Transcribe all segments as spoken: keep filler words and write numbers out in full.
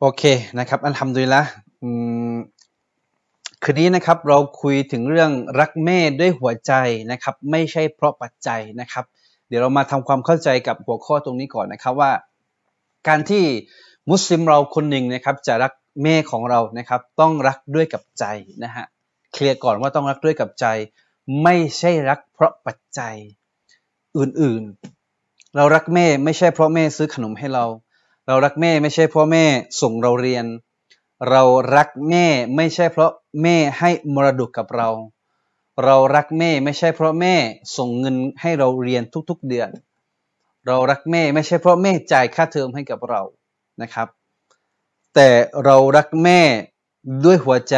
โอเคนะครับอัลฮัมดุลิลละห์คืนนี้นะครับเราคุยถึงเรื่องรักแม่ด้วยหัวใจนะครับไม่ใช่เพราะปัจจัยนะครับเดี๋ยวเรามาทำความเข้าใจกับหัวข้อตรงนี้ก่อนนะครับว่าการที่มุสลิมเราคนหนึ่งนะครับจะรักแม่ของเรานะครับต้องรักด้วยกับใจนะฮะเคลียร์ก่อนว่าต้องรักด้วยกับใจไม่ใช่รักเพราะปัจจัยอื่นๆเรารักแม่ไม่ใช่เพราะแม่ซื้อขนมให้เราเรารักแม่ไม่ใช่เพราะแม่ส่งเราเรียนเรารักแม่ไม่ใช่เพราะแม่ให้มรดกกับเราเรารักแม่ไม่ใช่เพราะแม่ส่งเงินให้เราเรียนทุกๆเดือนเรารักแม่ไม่ใช่เพราะแม่จ่ายค่าเทอมให้กับเรานะครับแต่เรารักแม่ด้วยหัวใจ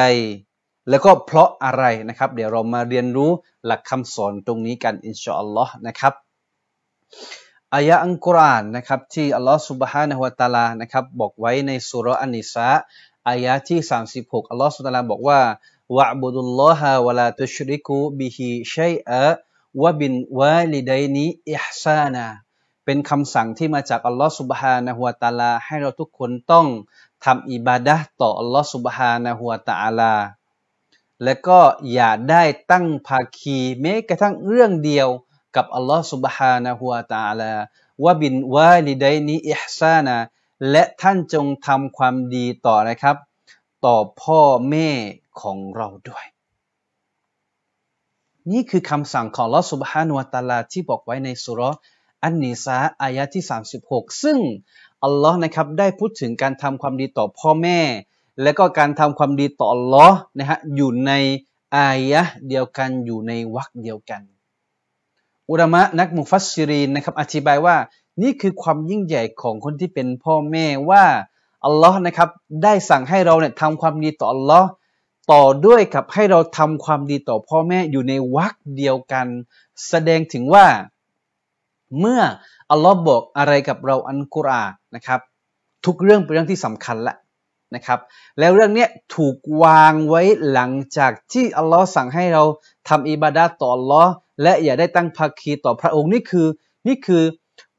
แล้วก็เพราะอะไรนะครับเดี๋ยวเรามาเรียนรู้หลักคำสอนตรงนี้กันอินชาอัลลอฮ์นะครับอายะห์อัลกุรอานนะครับที่อัลลอฮ์ซุบฮานะฮูวะตะอาลานะครับบอกไว้ในซูเราะห์อันนิสาอายะห์ที่สามสิบหกอัลลอฮ์ซุบฮานะฮูวะตะอาลาบอกว่าวะอ์บุดุลลอฮะวะลาตุชริกูบิฮิชัยอะวะบิลวาลิดัยนิอิห์ซานะเป็นคำสั่งที่มาจากอัลลอฮ์ซุบฮานะฮูวะตะอาลาให้เราทุกคนต้องทำอิบาดะห์ต่ออัลลอฮ์ซุบฮานะฮูวะตะอาลาและก็อย่าได้ตั้งภาคีแม้กระทั่งเรื่องเดียวกับอัลลอฮ์ซุบฮานะฮูวะตะอาลาวะบิลวาลิดัยนิอิห์ซานะและท่านจงทำความดีต่อนะครับต่อพ่อแม่ของเราด้วยนี่คือคำสั่งของอัลลอฮ์ซุบฮานะฮูวะตะอาลาที่บอกไว้ในซูเราะห์อันนิสาอายะห์ที่สามสิบหกซึ่งอัลลอฮ์นะครับได้พูดถึงการทำความดีต่อพ่อแม่และก็การทำความดีต่ออัลลอฮ์นะฮะอยู่ในอายะห์เดียวกันอยู่ในวรรคเดียวกันอุลามะนักมุฟัสซิรีนนะครับอธิบายว่านี่คือความยิ่งใหญ่ของคนที่เป็นพ่อแม่ว่าอัลลอฮ์นะครับได้สั่งให้เราเนี่ยทำความดีต่ออัลลอฮ์ต่อด้วยกับให้เราทำความดีต่อพ่อแม่อยู่ในวรรคเดียวกันแสดงถึงว่าเมื่ออัลลอฮ์บอกอะไรกับเราอันกุรอานนะครับทุกเรื่องเป็นเรื่องที่สำคัญละนะครับแล้วเรื่องนี้ถูกวางไว้หลังจากที่อัลลอฮ์สั่งให้เราทำอิบาดะห์ต่ออัลลอฮ์และอย่าได้ตั้งภาคีต่อพระองค์นี่คือนี่คือ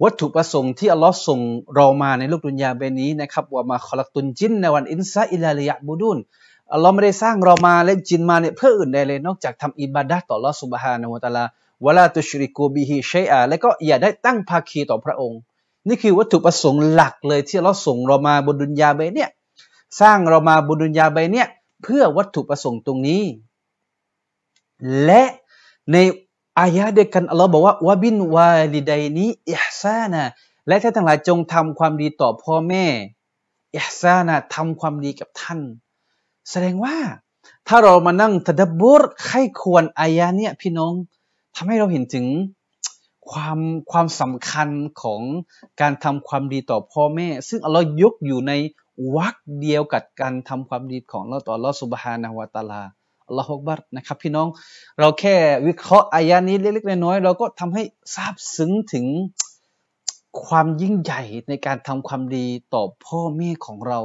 วัตถุประสงค์ที่อัลลอฮ์ส่งเรามาในโลกดุนยาใบนี้นะครับว่ามาคอลักตุนจินในวันอินซาอิลาลิยะบูดุนอัลลอฮ์ไม่ได้สร้างเรามาและจินมาเนี่ยเพื่ออื่นใดเลยนอกจากทำอิบาดะห์ต่ออัลลอฮ์ซุบฮานะฮูวะตะอาลาวะลาตุชริกูบิฮิชัยอะและก็อย่าได้ตั้งภาคีต่อพระองค์นี่คือวัตถุประสงค์หลักเลยที่อัลลอฮ์ส่งเรามาบนดุนยาใบเนี้ยสร้างเรามาบนดุนยาใบเนี้ยเพื่อวัตถุประสงค์ตรงนี้และในอายะห์เดียวกันอัลลอฮ์บอกว่าวะบิลวาลิดัยนิอิห์ซานะและท่านทั้งหลายจงทำความดีต่อพ่อแม่อิห์ซานะทำความดีกับท่านแสดงว่าถ้าเรามานั่งตะดับบุรใคร่ควรอายะห์เนี่ยพี่น้องทำให้เราเห็นถึงความความสำคัญของการทำความดีต่อพ่อแม่ซึ่งอัลลอฮ์ยกอยู่ในวรรคเดียวกับการทำความดีของเราต่ออัลลอฮ์ซุบฮานะฮูวะตะอาลาอัลลอฮฺอักบัรนะครับพี่น้องเราแค่วิเคราะห์อายะนี้เล็กๆน้อยๆเราก็ทำให้ซาบซึ้งถึงความยิ่งใหญ่ในการทำความดีต่อพ่อแม่ของเรา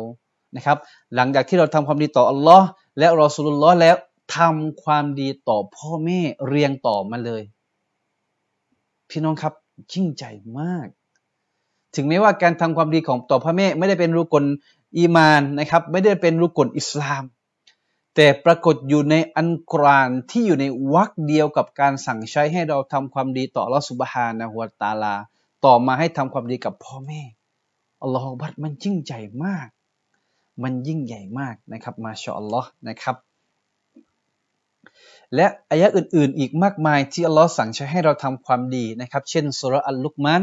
นะครับหลังจากที่เราทำความดีต่ออัลลอฮ์และรอซูลุลลอฮ์แล้วทำความดีต่อพ่อแม่เรียงต่อมาเลยพี่น้องครับยิ่งใหญ่มากถึงแม้ว่าการทำความดีของต่อพ่อแม่ไม่ได้เป็นรุกลอีมานนะครับไม่ได้เป็นรุกลอิสลามแต่ปรากฏอยู่ในอัลกุรอานที่อยู่ในวรรคเดียวกับการสั่งใช้ให้เราทำความดีต่ออัลลอฮฺซุบฮานะฮูวะตะอาลาต่อมาให้ทำความดีกับพ่อแม่อัลลอฮฺอักบัรมันยิ่งใหญ่มากมันยิ่งใหญ่มากนะครับมาชาอัลลอฮ์นะครับและอายะอื่นๆอีกมากมายที่อัลลอฮ์สั่งใช้ให้เราทำความดีนะครับเช่นซูเราะห์อัลลุกมาน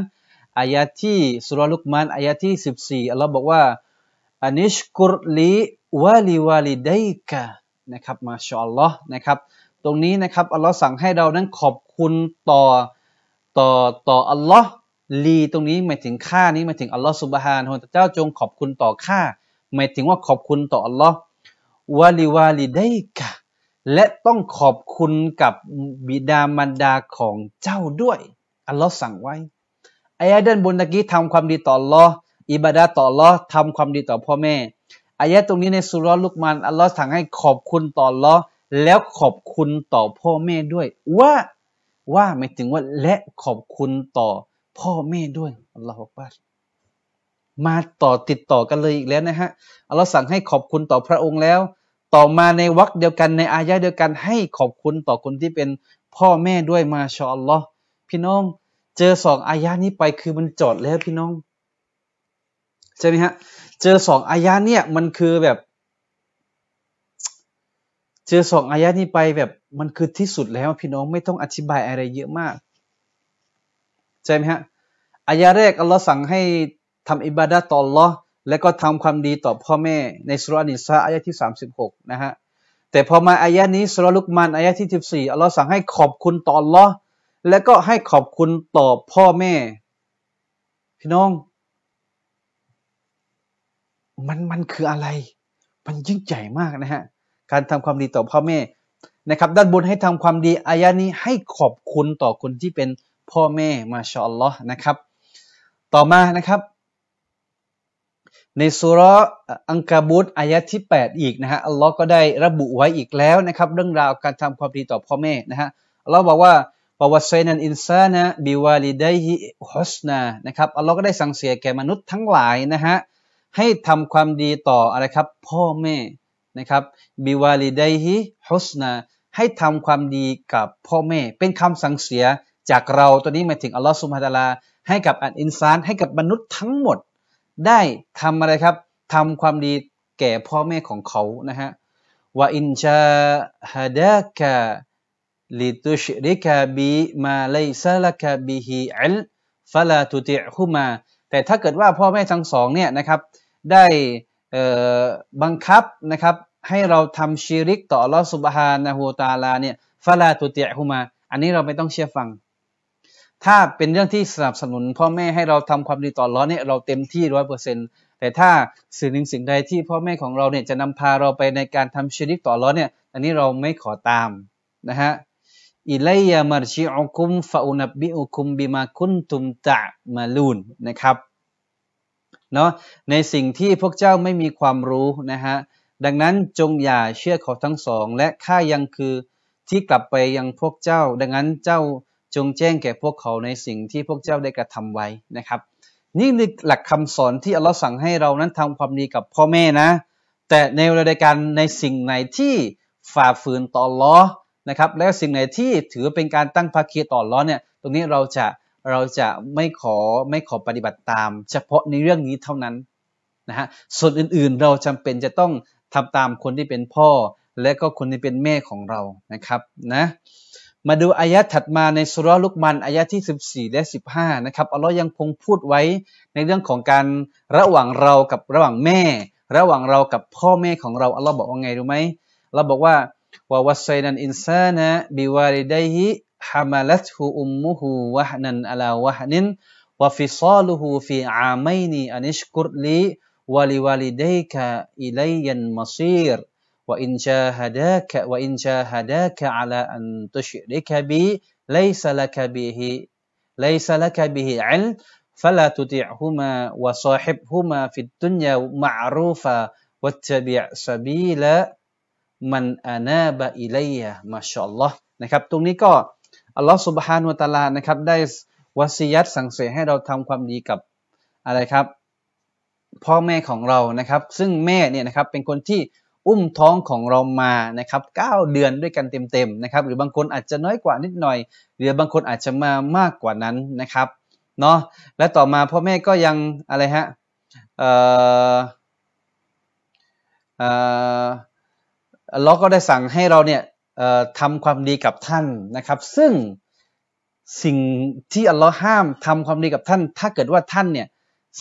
อายะที่ซูเราะห์ลุกมานอายะที่สิบสี่อัลลอฮ์บอกว่าอานิชกุรลีวะลิวาลิดัยกะนะครับมาชาอัลลอฮ์นะครับตรงนี้นะครับอัลลอฮ์สั่งให้เรานั้นขอบคุณต่อต่อต่ออัลลอฮ์ลีตรงนี้หมายถึงข้านี้หมายถึงอัลลอฮ์ซุบฮานะฮูวะตะอาลาเจ้าจงขอบคุณต่อข้าหมายถึงว่าขอบคุณต่ออัลลอฮ์วะลิวาลิดัยกะและต้องขอบคุณกับบิดามารดาของเจ้าด้วยอัลลอฮ์สั่งไว้อายะห์ด้านบนตะกี้ทำความดีต่ออัลลอฮ์อิบาดะห์ต่ออัลลอฮ์ทำความดีต่อพ่อแม่อายะห์ตรงนี้ในซูเราะห์ลุกมานอัลลอฮ์สั่งให้ขอบคุณต่ออัลลอฮ์แล้วขอบคุณต่อพ่อแม่ด้วยว่าว่าหมายถึงว่าและขอบคุณต่อพ่อแม่ด้วยอัลลอฮฺอักบัร มาต่อติดต่อกันเลยอีกแล้วนะฮะอัลเลาะห์สั่งให้ขอบคุณต่อพระองค์แล้วต่อมาในวรรคเดียวกันในอายะห์เดียวกันให้ขอบคุณต่อคนที่เป็นพ่อแม่ด้วยมาชาอัลลอฮ์พี่น้องเจอสองอายะห์นี้ไปคือมันจอดแล้วพี่น้องใช่ไหมฮะเจอสองอายะห์เนี่ยมันคือแบบเจอสองอายะห์นี้ไปแบบมันคือที่สุดแล้วพี่น้องไม่ต้องอธิบายอะไรเยอะมากใช่ไหมฮะอายะห์แรกอัลลอฮ์สั่งให้ทำอิบาดะห์ต่ออัลลอฮ์และก็ทำความดีต่อพ่อแม่ในซูเราะห์นิสาอายะห์ที่สามสิบหกนะฮะแต่พอมาอายะห์นี้ซูเราะห์ลุกมานอายะห์ที่สิบสี่อัลลอฮ์สั่งให้ขอบคุณต่ออัลลอฮ์และก็ให้ขอบคุณต่อพ่อแม่พี่น้องมันมันคืออะไรมันยิ่งใหญ่มากนะฮะการทำความดีต่อพ่อแม่นะครับด้านบนให้ทำความดีอายะห์นี้ให้ขอบคุณต่อคนที่เป็นพ่อแม่มาชาอัลลอฮ์นะครับต่อมานะครับในซูเราะห์อังกะบูตอายะห์ที่แปดอีกนะฮะอัลลอฮ์ก็ได้ระบุไว้อีกแล้วนะครับเรื่องราวการทำความดีต่อพ่อแม่นะฮะอัลลอฮ์บอกว่าวะวัซัยนัลอินซานะบิวาลิดัยฮิหุสนานะครับอัลลอฮ์ก็ได้สั่งเสียแก่มนุษย์ทั้งหลายนะฮะให้ทำความดีต่ออะไรครับพ่อแม่นะครับบิวาลิดัยฮิหุสนาให้ทำความดีกับพ่อแม่เป็นคำสั่งเสียจากเราตัวนี้หมายถึงอัลลอฮ์ซุบฮานะฮูวะตะอาลาให้กับอันอินซานให้กับมนุษย์ทั้งหมดได้ทำอะไรครับทำความดีแก่พ่อแม่ของเขานะฮะว่าอินชาฮะดะกะลิตุชริกะบิมาไลซะละกะบิฮิอิลฟะลาตุติอฮุมาแต่ถ้าเกิดว่าพ่อแม่ทั้งสองเนี่ยนะครับได้บังคับนะครับให้เราทำชิริกต่ออัลลอฮฺซุบฮานะฮูวะตะอาลาเนี่ยฟะลาตุติอฮุมาอันนี้เราไม่ต้องเชื่อฟังถ้าเป็นเรื่องที่สนับสนุนพ่อแม่ให้เราทำความดีต่ออัลเลาะห์เนี่ยเราเต็มที่ ร้อยเปอร์เซ็นต์ แต่ถ้าสิ่งหนึ่งสิ่งใดที่พ่อแม่ของเราเนี่ยจะนำพาเราไปในการทำชิริกต่ออัลเลาะห์เนี่ยอันนี้เราไม่ขอตามนะฮะอิลัยยะมัรจิอุกุมฟะอุนับบิอุกุมบิมากุนตุมตะมาลูนนะครับเนาะในสิ่งที่พวกเจ้าไม่มีความรู้นะฮะดังนั้นจงอย่าเชื่อเขาทั้งสองและข้ายังคือที่กลับไปยังพวกเจ้าดังนั้นเจ้าจงแจ้งแก่พวกเขาในสิ่งที่พวกเจ้าได้กระทำไว้นะครับนี่คือหลักคำสอนที่อัลลอฮ์สั่งให้เรานั้นทำความดีกับพ่อแม่นะแต่ในเวลาเดียวกันในสิ่งไหนที่ฝ่าฝืนต่ออัลลอฮ์นะครับและสิ่งไหนที่ถือเป็นการตั้งภาคีต่ออัลลอฮ์เนี่ยตรงนี้เราจะเราจะไม่ขอไม่ขอปฏิบัติตามเฉพาะในเรื่องนี้เท่านั้นนะฮะส่วนอื่นๆเราจำเป็นจะต้องทำตามคนที่เป็นพ่อและก็คนที่เป็นแม่ของเรานะครับนะมาดูอายะห์ถัดมาในซูเราะห์ลุกมันอายะห์ที่สิบสี่และสิบห้านะครับอัลเลาะห์ยังคงพูดไว้ในเรื่องของการระหว่างเรากับระหว่างแม่ระหว่างเรากับพ่อแม่ของเราอัลเลาะห์บอกว่าไงรู้มั้ยอัลเลาะห์บอกว่าวะวัสไซนัลอินซานะบิวาลิดัยฮิฮะมาลัตฮูอุมมุฮูวะฮนันอะลาวะฮนินวะฟิซาลุฮูฟีอามัยนีอันชกุรลีวะลิวาลิดัยกะอิลัยยันมะซีรوإن جاهداك وإن جاهداك على أن تشرك بي ليس لك به ليس لك به علم فلا تطعهما وصاحبهما في الدنيا معروفا واتبع سبيل من أناب إلي ما شاء الله นะครับตรงนี้ก็อัลเลาะห์ซุบฮานะฮูวะตะอาลานะครับได้วะซียะห์สั่งเสียให้เราทำความดีกับอะไรครับพ่อแม่ของเรานะครับซึ่งแม่เนี่ยนะครับเป็นคนที่อุ้มท้องของเรามานะครับเก้าเดือนด้วยกันเต็มๆนะครับหรือบางคนอาจจะน้อยกว่านิดหน่อยหรือบางคนอาจจะมามากกว่านั้นนะครับเนาะและต่อมาพ่อแม่ก็ยังอะไรฮะเอ่อเอ่ออัลเลาะห์ก็ได้สั่งให้เราเนี่ยเอ่อทำความดีกับท่านนะครับซึ่งสิ่งที่อัลเลาะห์ห้ามทำความดีกับท่านถ้าเกิดว่าท่านเนี่ย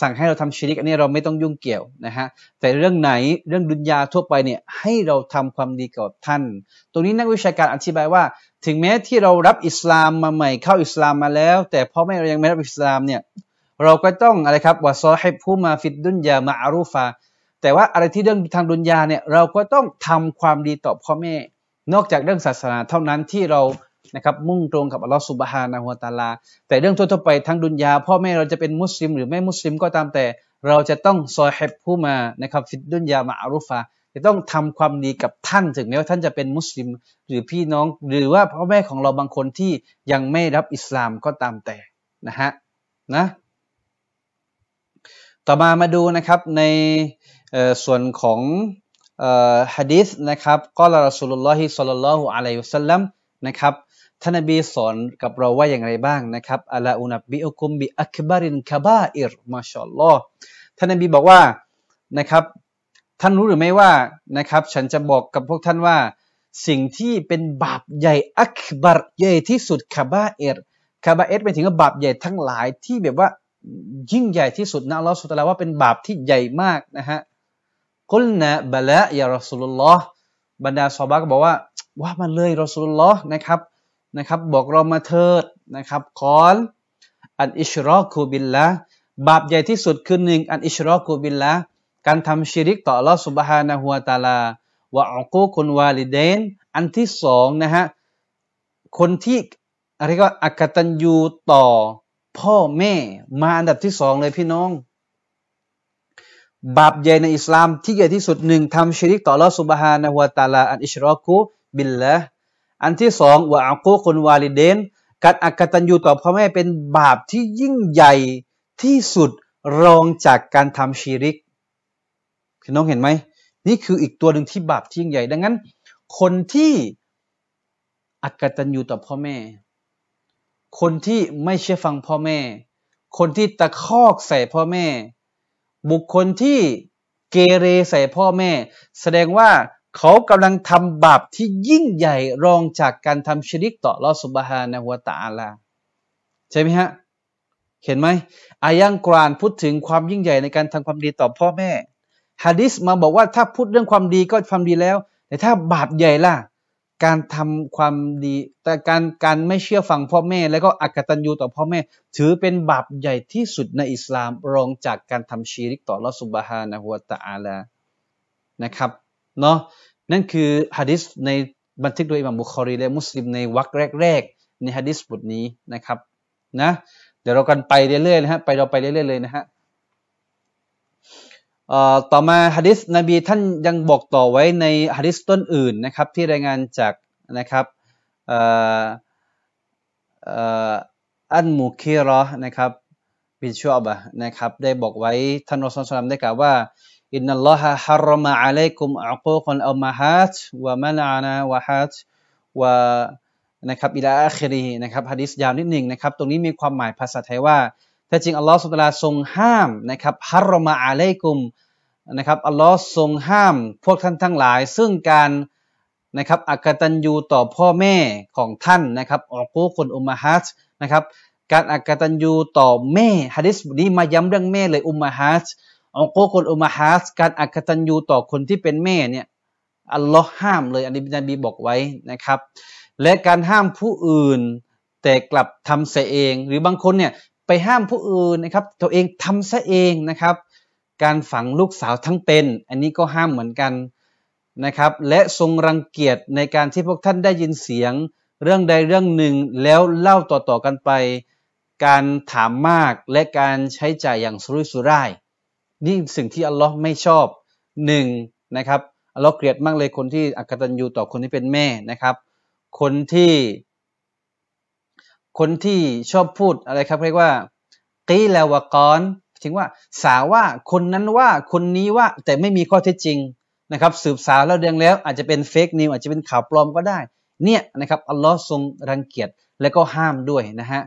สั่งให้เราทำชิริกอันนี้เราไม่ต้องยุ่งเกี่ยวนะฮะแต่เรื่องไหนเรื่องดุนยาทั่วไปเนี่ยให้เราทำความดีกับท่านตรงนี้นักวิชาการอธิบายว่าถึงแม้ที่เรารับอิสลามมาใหม่เข้าอิสลามมาแล้วแต่พ่อแม่เรายังไม่รับอิสลามเนี่ยเราก็ต้องอะไรครับวะซอฮิบฮูมาฟิดดุนยามะอารูฟาแต่ว่าอะไรที่เรื่องทางดุนยาเนี่ยเราก็ต้องทำความดีต่อพ่อแม่นอกจากเรื่องศาสนาเท่านั้นที่เรานะครับมุ่งตรงกับอัลลอฮฺซุบฮานะฮูวะตะอาลาแต่เรื่องทั่วๆไปทั้งดุนยาพ่อแม่เราจะเป็นมุสลิมหรือไม่มุสลิมก็ตามแต่เราจะต้องซอฮิบฮูมานะครับฟิดดุนยามะอารูฟาจะต้องทำความดีกับท่านถึงแม้ว่าท่านจะเป็นมุสลิมหรือพี่น้องหรือว่าพ่อแม่ของเราบางคนที่ยังไม่รับอิสลามก็ตามแต่นะฮะนะ ต่อมามาดูนะครับในส่วนของฮะดีษนะครับกอลรอซูลุลลอฮิศ็อลลัลลอฮุอะลัยฮิวะซัลลัมนะครับท่านนบีสอนกับเราว่าอย่างไรบ้างนะครับอะลาอุนับบิอุกุมบิอักบารินกะบาอิรมาชาอัลลอฮ์ท่านนบีบอกว่านะครับท่านรู้หรือไม่ว่านะครับฉันจะบอกกับพวกท่านว่าสิ่งที่เป็นบาปใหญ่อักบาร์ใหญ่ที่สุดกะบาอิรกะบาอิรหมายถึงว่าบาปใหญ่ทั้งหลายที่แบบว่ายิ่งใหญ่ที่สุดนะอัลลอฮ์ซุบฮานะฮูวะตะอาลาว่าเป็นบาปที่ใหญ่มากนะฮะกุลนะบะลายะรอซูลุลลอฮ์บรรดาซอฮาบะห์ก็บอกว่าว่ามาเลยรอซูลุลลอฮ์นะครับนะครับบอกเรามาเถิดนะครับกอลอันอิชรอกูบิลละบาปใหญ่ที่สุดคือหนึ่งอันอิชรอกูบิลละการทำชิริกต่ออัลลอฮ์ซุบฮานะฮูวะตะอาลาวะอุกูกุลวาลิดัยนอันที่สองนะฮะคนที่อะไรก็อกตัญญูต่อพ่อแม่มาอันดับที่สองเลยพี่น้องบาปใหญ่ในอิสลามที่ใหญ่ที่สุดหนึ่งทำชิริกต่ออัลลอฮ์ซุบฮานะฮูวะตะอาลาอันอิชรอกูบิลละอันที่สองวะอักูกุลวาลิดัยนการอกตัญญูต่อพ่อแม่เป็นบาปที่ยิ่งใหญ่ที่สุดรองจากการทำชิริกพี่น้องเห็นไหมนี่คืออีกตัวหนึ่งที่บาปที่ยิ่งใหญ่ดังนั้นคนที่อกตัญญูต่อพ่อแม่คนที่ไม่เชื่อฟังพ่อแม่คนที่ตะคอกใส่พ่อแม่บุคคลที่เกเรใส่พ่อแม่แสดงว่าเขากำลังทำบาปที่ยิ่งใหญ่รองจากการทำชิริกต่ออัลลอฮฺซุบฮานะฮูวะตะอาลาใช่ไหมฮะเห็นไหมอายังกุรอานพูดถึงความยิ่งใหญ่ในการทำความดีต่อพ่อแม่ฮะดิษมาบอกว่าถ้าพูดเรื่องความดีก็ความดีแล้วแต่ถ้าบาปใหญ่ล่ะการทำความดีแต่การการไม่เชื่อฟังพ่อแม่แล้วก็อกตัญญูต่อพ่อแม่ถือเป็นบาปใหญ่ที่สุดในอิสลามรองจากการทำชิริกต่ออัลลอฮฺซุบฮานะฮูวะตะอาลานะครับเนาะนั่นคือฮะดิษในบันทึกโดยอิหม่ามบุคอรีและมุสลิมในวรรคแรกๆในฮะดิษบทนี้นะครับนะเดี๋ยวเรากันไปเรื่อยๆนะฮะไปเราไปเรื่อยๆเลยนะฮะต่อมาฮะดิษนบีท่านยังบอกต่อไว้ในฮะดิษต้นอื่นนะครับที่รายงานจากนะครับอันมุคีเราะห์นะครับบิน ชุอ์บะห์นะครับได้บอกไว้ท่านรอซูล ศ็อลลัลลอฮุอะลัยฮิวะซัลลัมได้กล่าวว่าอินนัลลอฮะฮะรรมะอะลัยกุมอุกูกัลอัมมาฮาตวะมะนะอะนะวะฮัตวะนะครับอิลาอาคิรินะครับหะดีษยาวนิดหนึ่งนะครับตรงนี้มีความหมายภาษาไทยว่าแท้จริงอัลลอฮฺซุบฮานะฮูวะตะอาลาทรงห้ามนะครับฮะรรมะอะลัยกุมนะครับอัลลอฮฺทรงห้ามพวกท่านทั้งหลายซึ่งการนะครับอกตัญญูต่อพ่อแม่ของท่านนะครับอุกูกัลอัมมาฮาตนะครับการอกตัญญูต่อแม่หะดีษนี้มาย้ำเรื่องแม่เลยอุมมาฮาตอุกูกุลอุมะฮาตการอกตัญญูต่อคนที่เป็นแม่เนี่ยอัลลอฮ์ห้ามเลยอันนี้นบีบอกไว้นะครับและการห้ามผู้อื่นแต่กลับทำเสียเองหรือบางคนเนี่ยไปห้ามผู้อื่นนะครับตัวเองทำเสียเองนะครับการฝังลูกสาวทั้งเป็นอันนี้ก็ห้ามเหมือนกันนะครับและทรงรังเกียจในการที่พวกท่านได้ยินเสียงเรื่องใดเรื่องหนึ่งแล้วเล่าต่อๆกันไปการถามมากและการใช้จ่ายอย่างสุรุ่ยสุร่ายนี่สิ่งที่อัลลอฮ์ไม่ชอบหนึ่งนะครับอัลลอฮ์เกลียดมากเลยคนที่อกตัญญูต่อคนที่เป็นแม่นะครับคนที่คนที่ชอบพูดอะไรครับเรียกว่ากีลาวะกอนถึงว่าสาว่าคนนั้นว่าคนนี้ว่าแต่ไม่มีข้อเท็จจริงนะครับสืบสาวแล้วเดืองแล้วอาจจะเป็นเฟกนิวอาจจะเป็นข่าวปลอมก็ได้เนี่ยนะครับอัลลอฮ์ทรงรังเกียจและก็ห้ามด้วยนะฮะ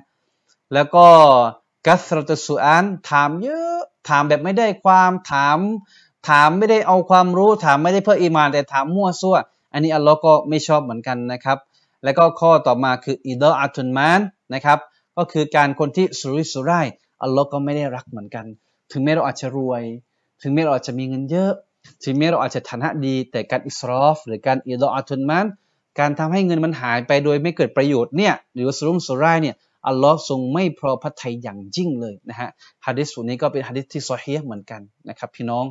แล้วก็กัสรตุสุอานถามเยอะถามแบบไม่ได้ความถามถามไม่ได้เอาความรู้ถามไม่ได้เพื่ออีมานแต่ถามมั่วซั่วอันนี้อัลลอฮ์ก็ไม่ชอบเหมือนกันนะครับแล้วก็ข้อต่อมาคืออิดออัตุนมานนะครับก็คือการคนที่สุรุ่ยสุร่ายอัลลอฮ์ก็ไม่ได้รักเหมือนกันถึงแม้เราอาจจะรวยถึงแม้เราอาจจะมีเงินเยอะถึงแม้เราอาจจะฐานะดีแต่การอิสรอฟหรือการอิดออัตุนมานการทำให้เงินมันหายไปโดยไม่เกิดประโยชน์เนี่ยหรือสุรุ่ยสุร่ายเนี่ยอัลลอฮ์ทรงไม่พอพระทัยอย่างยิ่งเลยนะฮะหะดีษสูตรนี้ก็เป็นหะดีษที่ซอฮีฮ์เหมือนกันนะครับพี่น้อง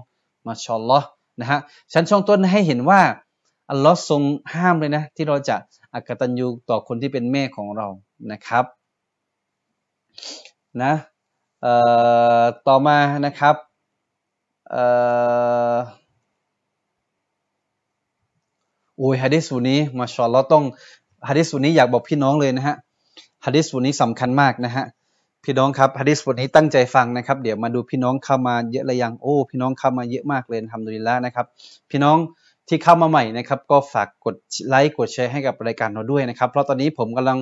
มาชาอัลลอฮ์นะฮะฉันช่องต้นให้เห็นว่าอัลลอฮ์ทรงห้ามเลยนะที่เราจะอกตัญญูต่อคนที่เป็นแม่ของเรานะครับนะเอ่อต่อมานะครับเอ่อโอ้ยหะดีษสูตรนี้มาชาอัลลอฮ์ต้องหะดีษสูตรนี้อยากบอกพี่น้องเลยนะฮะหะดีษสูตรนี้สำคัญมากนะฮะ พี่น้องครับหะดีษบทนี้ตั้งใจฟังนะครับเดี๋ยวมาดูพี่น้องเข้ามาเยอะเลยยังโอ้พี่น้องเข้ามาเยอะมากเลยอัลฮัมดุลิลละห์นะครับพี่น้องที่เข้ามาใหม่นะครับก็ฝากกดไลค์กดแชร์ให้กับรายการเราด้วยนะครับเพราะตอนนี้ผมกำลัง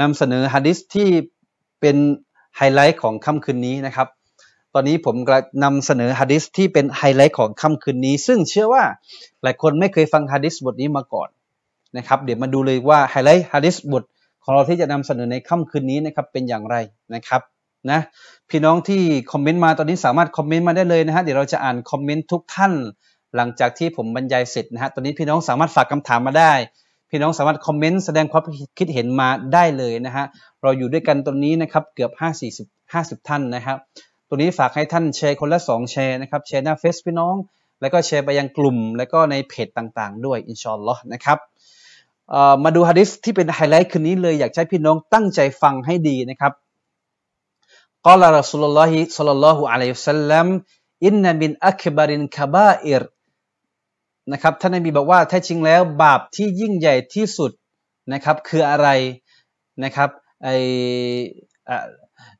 นำเสนอหะดีษที่เป็นไฮไลท์ของค่ำคืนนี้นะครับตอนนี้ผมนำเสนอหะดีษที่เป็นไฮไลท์ของค่ำคืนนี้ซึ่งเชื่อว่าหลายคนไม่เคยฟังหะดีษบทนี้มาก่อนนะครับเดี๋ยวมาดูเลยว่าไฮไลท์หะดีษบทของเราที่จะนำเสนอในค่ำคืนนี้นะครับเป็นอย่างไรนะครับนะพี่น้องที่คอมเมนต์มาตอนนี้สามารถคอมเมนต์มาได้เลยนะฮะเดี๋ยวเราจะอ่านคอมเมนต์ทุกท่านหลังจากที่ผมบรรยายเสร็จนะฮะตอนนี้พี่น้องสามารถฝากคำถามมาได้พี่น้องสามารถคอมเมนต์แสดงความคิดเห็นมาได้เลยนะฮะเราอยู่ด้วยกันตอนนี้นะครับเกือบห้าสิบท่านนะครับตัวนี้ฝากให้ท่านแชร์คนละสองแชร์นะครับแชร์หน้าเฟซพี่น้องแล้วก็แชร์ไปยังกลุ่มแล้วก็ในเพจต่างๆด้วยอินชาอัลลอฮ์นะครับมาดูหะดีษที่เป็นไฮไลท์คืนนี้เลยอยากให้พี่น้องตั้งใจฟังให้ดีนะครับกอลารอซูลุลลอฮิศ็อลลัลลอฮุอะลัยฮิวะซัลลัมอินนะมินอักบารินกะบาอิรนะครับท่านนบีบอกว่าแท้จริงแล้วบาปที่ยิ่งใหญ่ที่สุดนะครับคืออะไรนะครับไอ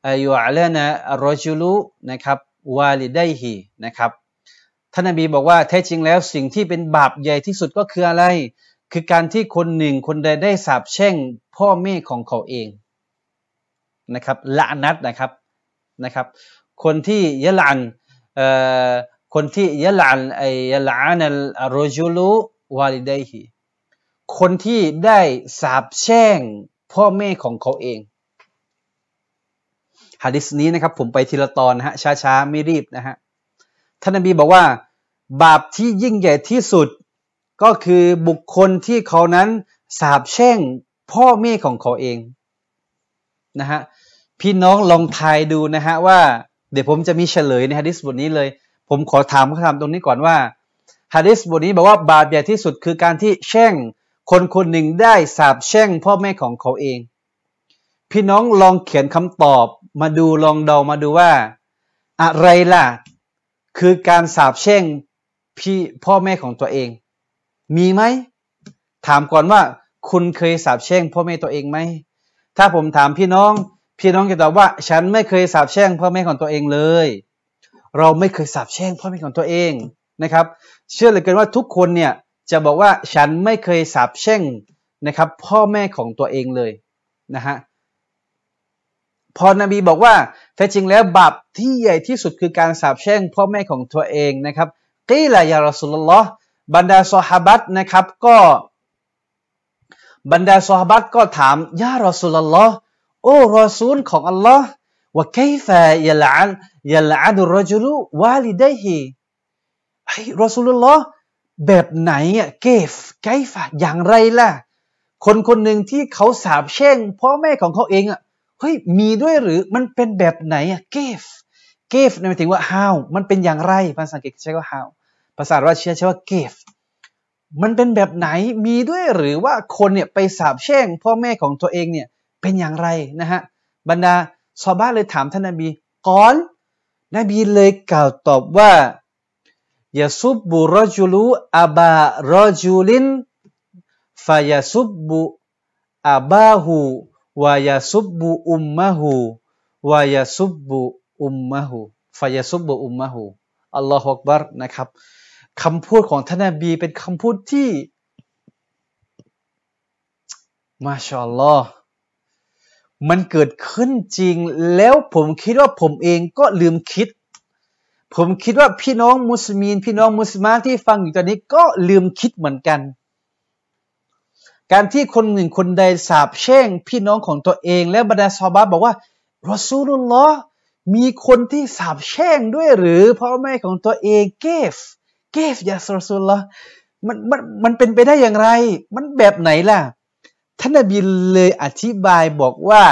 อายุอะลานะอัรรอจุลุนะครับวาลิดัยฮินะครับท่านนบีบอกว่าแท้จริงแล้วสิ่งที่เป็นบาปใหญ่ที่สุดก็คืออะไรคือการที่คนหนึ่งคนใดได้สาปแช่งพ่อแม่ของเขาเองนะครับละนัดนะครับนะครับคนที่ยะลันเอ่อคนที่ยะลันไอยะลานัลอัรรอจุลุวาลิดัยฮิคนที่ได้สาปแช่งพ่อแม่ของเขาเองหะดีษนี้นะครับผมไปทีละตอนนะฮะช้าๆไม่รีบนะฮะท่านนบีบอกว่าบาปที่ยิ่งใหญ่ที่สุดก็คือบุคคลที่เขานั้นสาปแช่งพ่อแม่ของเขาเองนะฮะพี่น้องลองทายดูนะฮะว่าเดี๋ยวผมจะมีเฉลยในหะดีษบทนี้เลยผมขอถามคำถามตรงนี้ก่อนว่าหะดีษบทนี้บอกว่าบาปใหญ่ที่สุดคือการที่แช่งคนคนหนึ่งได้สาปแช่งพ่อแม่ของเขาเองพี่น้องลองเขียนคำตอบมาดูลองเดามาดูว่าอะไรล่ะคือการสาปแช่งพี่พ่อแม่ของตัวเองมีไหมถามก่อนว่าคุณเคยสาปแช่งพ่อแม่ตัวเองไหมถ้าผมถามพี่น้องพี่น้องจะตอบว่าฉันไม่เคยสาปแช่งพ่อแม่ของตัวเองเลยเราไม่เคยสาปแช่งพ่อแม่ของตัวเองนะครับเชื่อเหลือเกินว่าทุกคนเนี่ยจะบอกว่าฉันไม่เคยสาปแช่งนะครับพ่อแม่ของตัวเองเลยนะฮะพอนบีบอกว่าแท้จริงแล้วบาปที่ใหญ่ที่สุดคือการสาปแช่งพ่อแม่ของตัวเองนะครับกีลายารอซูลุลลอฮ์บรรดาซอฮาบะห์นะครับก็บรรดาซอฮาบะห์ก็ถามยารอซูลุลลอฮ์โอ้รอซูลของอัลลอฮ์ว่าไคฟะยะลอันยะลอันรอจุลุวาลิดัยฮิไอ้รอซูลุลลอฮ์แบบไหนอ่ะเกฟไคฟะอย่างไรล่ะคนคนหนึ่งที่เขาสาปแช่งพ่อแม่ของเขาเองอ่ะเฮ้ยมีด้วยหรือมันเป็นแบบไหนอ่ะเกฟเกฟหมายถึงว่า how มันเป็นอย่างไรภาษาอังกฤษใช้ว่า howภาษาเราเชื่อใช่ว่าเกฟมันเป็นแบบไหนมีด้วยหรือว่าคนเนี่ยไปสาปแช่งพ่อแม่ของตัวเองเนี่ยเป็นอย่างไรนะฮะบรรดาซอฮาบะห์เลยถามท่านนบีกอลนบีเลยกล่าวตอบว่ายะซุบบุรอจุลูอาบารอจุลินฟายะซุบบุอาบาหูวายะซุบบุอุมมะหูวายะซุบบุอุมมะหูฟายะซุบบุอุมมะหูอัลลอฮฺอักบัรนะครับคำพูดของท่านนบีเป็นคำพูดที่มาชาอัลลอฮ์มันเกิดขึ้นจริงแล้วผมคิดว่าผมเองก็ลืมคิดผมคิดว่าพี่น้องมุสลิมพี่น้องมุสลิมะที่ฟังอยู่ตอนนี้ก็ลืมคิดเหมือนกันการที่คนหนึ่งคนใดสาปแช่งพี่น้องของตัวเองและบรรดาซอฮาบะห์บอกว่ารอซูลุลลอฮ์มีคนที่สาปแช่งด้วยหรือพ่อแม่ของตัวเองเกฟเกฟยาสุลละมันมันมันเป็นไปได้อย่างไรมันแบบไหนล่ะท่านนบีเลยอธิบายบอกว่า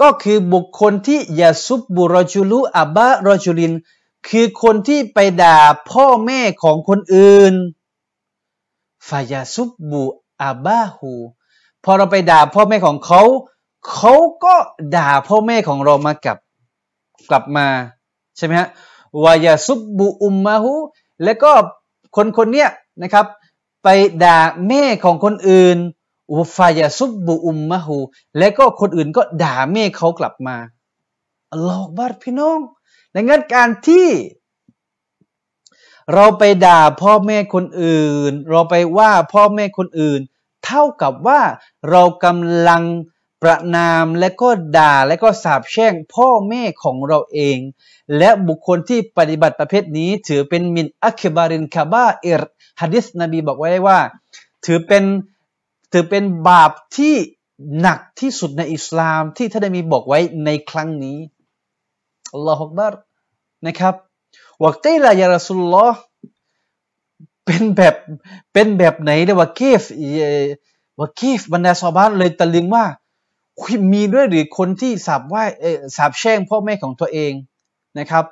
ก็คือบุคคลที่ยาซุบบุรจุลุอับะรจุลินคือคนที่ไปด่าพ่อแม่ของคนอื่นฟายาซุบบุอับะหูพอเราไปด่าพ่อแม่ของเขาเขาก็ด่าพ่อแม่ของเรามากลับกลับมาใช่ไหมฮะวายาซุบบุอุมมาหูและก็คนคนเนี้ยนะครับไปด่าแม่ของคนอื่น อุฟายาซุบบุอุมมะฮูและก็คนอื่นก็ด่าแม่เขากลับมาอัลลอฮฺอักบัรพี่น้องดังนั้นการที่เราไปด่าพ่อแม่คนอื่นเราไปว่าพ่อแม่คนอื่นเท่ากับว่าเรากำลังประนามและก็ด่าและก็สาปแช่งพ่อแม่ของเราเองและบุคคลที่ปฏิบัติประเภทนี้ถือเป็นมินอักบารินคาบาอิรหะดิษนบีบอกไว้ว่าถือเป็นถือเป็นบาปที่หนักที่สุดในอิสลามที่ท่านนบีบอกไว้ในครั้งนี้อัลลอฮฺอักบัรนะครับวักเตลายารัสุลลอฮ์เป็นแบบเป็นแบบไหนเรียกว่าเกฟว่าเกฟบรรดาซอฮาบะฮ์เลยตะลึงว่ามีด้วยหรือคนที่สาบว่าสาบแช่งพ่อแม่ของตัวเองนะครับ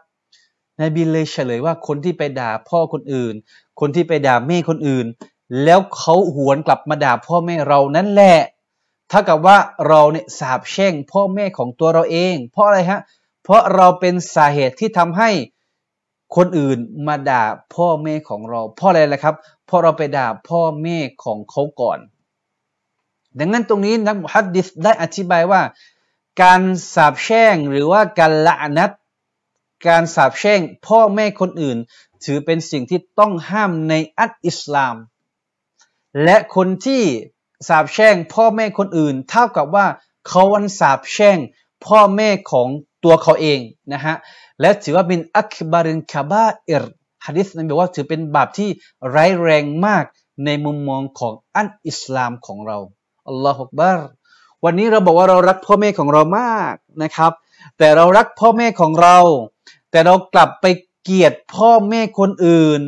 นบีเลยเฉลยว่าคนที่ไปด่าพ่อคนอื่นคนที่ไปด่าแม่คนอื่นแล้วเขาหวนกลับมาด่าพ่อแม่เรานั่นแหละเท่ากับว่าเราเนี่ยสาบแช่งพ่อแม่ของตัวเราเองเพราะอะไรฮะเพราะเราเป็นสาเหตุที่ทำให้คนอื่นมาด่าพ่อแม่ของเราเพราะอะไรล่ะครับเพราะเราไปด่าพ่อแม่ของเขาก่อนดังนั้นตรงนี้นักมุฮัดดิษได้อธิบายว่าการสาปแช่งหรือว่าการละอนัตการสาปแช่งพ่อแม่คนอื่นถือเป็นสิ่งที่ต้องห้ามในอัตอิสลามและคนที่สาปแช่งพ่อแม่คนอื่นเท่ากับว่าเขาวันสาปแช่งพ่อแม่ของตัวเขาเองนะฮะและถือว่าเป็นอักบารินคาบาอิรหะดิษนั้นบอกว่าถือเป็นบาปที่ร้ายแรงมากในมุมมองของอันอิสลามของเราอัลลอฮฺอักบัรวันนี้เราบอกว่าเรารักพ่อแม่ของเรามากนะครับแต่เรารักพ่อแม่ของเราแต่เรากลับไปเกลียดพ่อแม่คนอื่น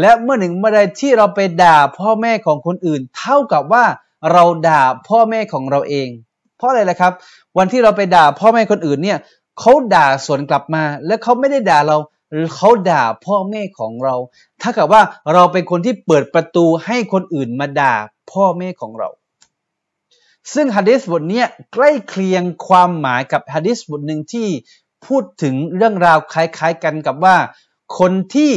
และเมื่อหนึ่งเมื่อใดที่เราไปด่าพ่อแม่ของคนอื่นเท่ากับว่าเราด่าพ่อแม่ของเราเองเพราะอะไรล่ะครับวันที่เราไปด่าพ่อแม่คนอื่นเนี่ยเขาด่าสวนกลับมาและเขาไม่ได้ด่าเราเขาด่าพ่อแม่ของเราถ้ากับว่าเราเป็นคนที่เปิดประตูให้คนอื่นมาด่าพ่อแม่ของเราซึ่งหะดีษบทนี้ใกล้เคียงความหมายกับหะดีษบทหนึ่งที่พูดถึงเรื่องราวคล้ายๆกันกับว่าคนที่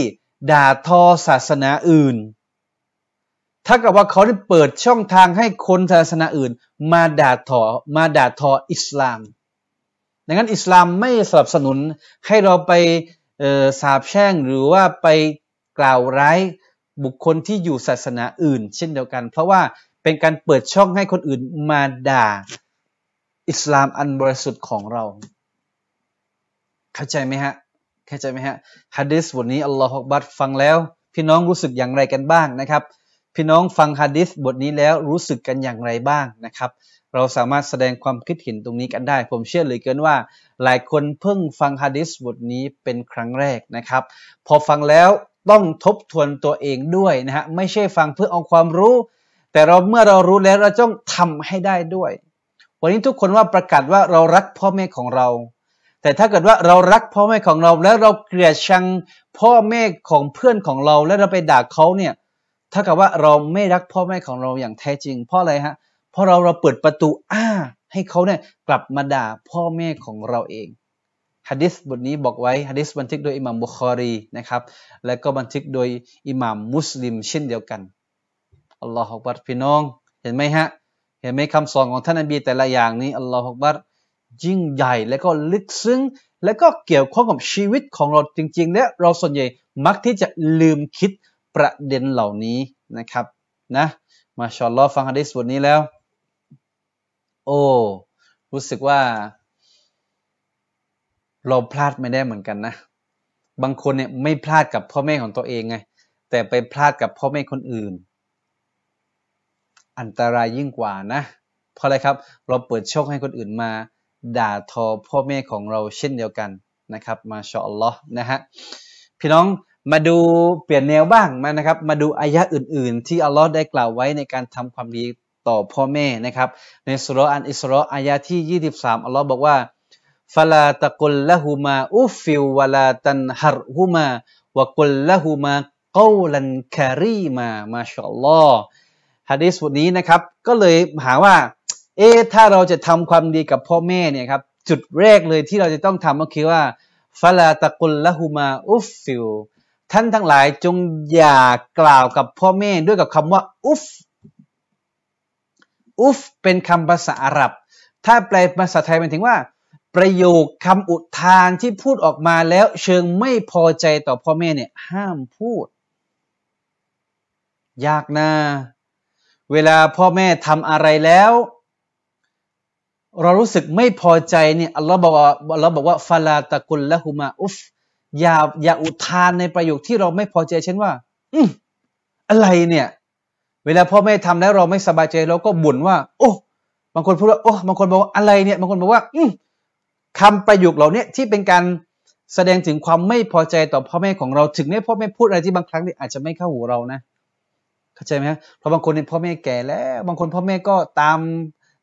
ด่าทอศาสนาอื่นถ้ากับว่าเขาได้เปิดช่องทางให้คนศาสนาอื่นมาด่าทอมาด่าทออิสลามดังนั้นอิสลามไม่สนับสนุนให้เราไปสาปแช่งหรือว่าไปกล่าวร้ายบุคคลที่อยู่ศาสนาอื่นเช่นเดียวกันเพราะว่าเป็นการเปิดช่องให้คนอื่นมาด่าอิสลามอันบริสุทธิ์ของเราเข้าใจไหมฮะเข้าใจไหมฮะหะดีษบทนี้อัลลอฮฺอักบัรฟังแล้วพี่น้องรู้สึกอย่างไรกันบ้างนะครับพี่น้องฟังหะดีษบทนี้แล้วรู้สึกกันอย่างไรบ้างนะครับเราสามารถแสดงความคิดเห็นตรงนี้กันได้ผมเชื่อเหลือเกินว่าหลายคนเพิ่งฟังหะดีษบทนี้เป็นครั้งแรกนะครับพอฟังแล้วต้องทบทวนตัวเองด้วยนะฮะไม่ใช่ฟังเพื่อเอาความรู้แต่เราเมื่อเรารู้แล้วเราต้องทำให้ได้ด้วยวันนี้ทุกคนว่าประกาศว่าเรารักพ่อแม่ของเราแต่ถ้าเกิดว่าเรารักพ่อแม่ของเราแล้วเราเกลียดชังพ่อแม่ของเพื่อนของเราแล้วเราไปด่าเขาเนี่ยถ้ากับว่าเราไม่รักพ่อแม่ของเราอย่างแท้จริงเพราะอะไรฮะเพราะเราเราเปิดประตูอ้าให้เขาเนี่ยกลับมาด่าพ่อแม่ของเราเองหะดีษบทนี้บอกไว้หะดีษบันทึกโดยอิหม่ามบุคอรีนะครับและก็บันทึกโดยอิหม่ามมุสลิมเช่นเดียวกันอัลลอฮฺอักบัรพี่น้องเห็นไหมฮะเห็นไหมคำสอนของท่านนบีแต่ละอย่างนี้อัลลอฮฺอักบัรยิ่งใหญ่และก็ลึกซึ้งและก็เกี่ยวข้องกับชีวิตของเราจริงๆและเราส่วนใหญ่มักที่จะลืมคิดประเด็นเหล่านี้นะครับนะมาชาอัลลอฮฺฟังหะดีษบทนี้แล้วโอ้รู้สึกว่าเราพลาดไม่ได้เหมือนกันนะบางคนเนี่ยไม่พลาดกับพ่อแม่ของตัวเองไงแต่ไปพลาดกับพ่อแม่คนอื่นอันตรายยิ่งกว่านะเพราะอะไรครับเราเปิดช่องให้คนอื่นมาด่าทอพ่อแม่ของเราเช่นเดียวกันนะครับมาชาอัลลอฮ์นะฮะพี่น้องมาดูเปลี่ยนแนวบ้างมานะครับมาดูอายะห์อื่นๆที่อัลลอฮ์ได้กล่าวไว้ในการทำความดีต่อพ่อแม่นะครับในซูเราะห์อัลอิสเราะห์อายะห์ที่ยี่สิบสามอัลลอฮ์บอกว่าฟะลาตะกุลละหุมาอุฟฟิวะลาตันฮรหุมาวะกุลละหุมาเกาลันคารีมามาชาอัลลอฮ์หะดีษบทนี้นะครับก็เลยหาว่าเอ๊ะถ้าเราจะทำความดีกับพ่อแม่เนี่ยครับจุดแรกเลยที่เราจะต้องทำก็คือว่าฟะลาตะกุลละหุมาอุฟฟิวท่านทั้งหลายจงอย่ากล่าวกับพ่อแม่ด้วยกับคำว่าอุฟ อุฟเป็นคำภาษาอาหรับถ้าแปลภาษาไทยหมายถึงว่าประโยคคำอุทานที่พูดออกมาแล้วเชิงไม่พอใจต่อพ่อแม่เนี่ยห้ามพูดยากนะเวลาพ่อแม่ทำอะไรแล้วเรารู้สึกไม่พอใจเนี่ยอัลลอฮ์บอกว่าอัลลอฮ์บอกว่าฟาลาตะกุลละหุมาอุฟอย่าอย่าอุทานในประโยคที่เราไม่พอใจเช่นว่าอืมอะไรเนี่ยเวลาพ่อแม่ทำแล้วเราไม่สบายใจเราก็บ่นว่าโอ้บางคนพูดว่าโอ้บางคนบอกว่าอะไรเนี่ยบางคนบอกว่าอืมคำประโยคเหล่านี้ที่เป็นการแสดงถึงความไม่พอใจต่อพ่อแม่ของเราถึงแม้พ่อแม่พูดอะไรที่บางครั้งเนี่ยอาจจะไม่เข้าหูเรานะเข้าใจไหมเพราะบางคนเนี่ยพ่อแม่แก่แล้วบางคนพ่อแม่ก็ตาม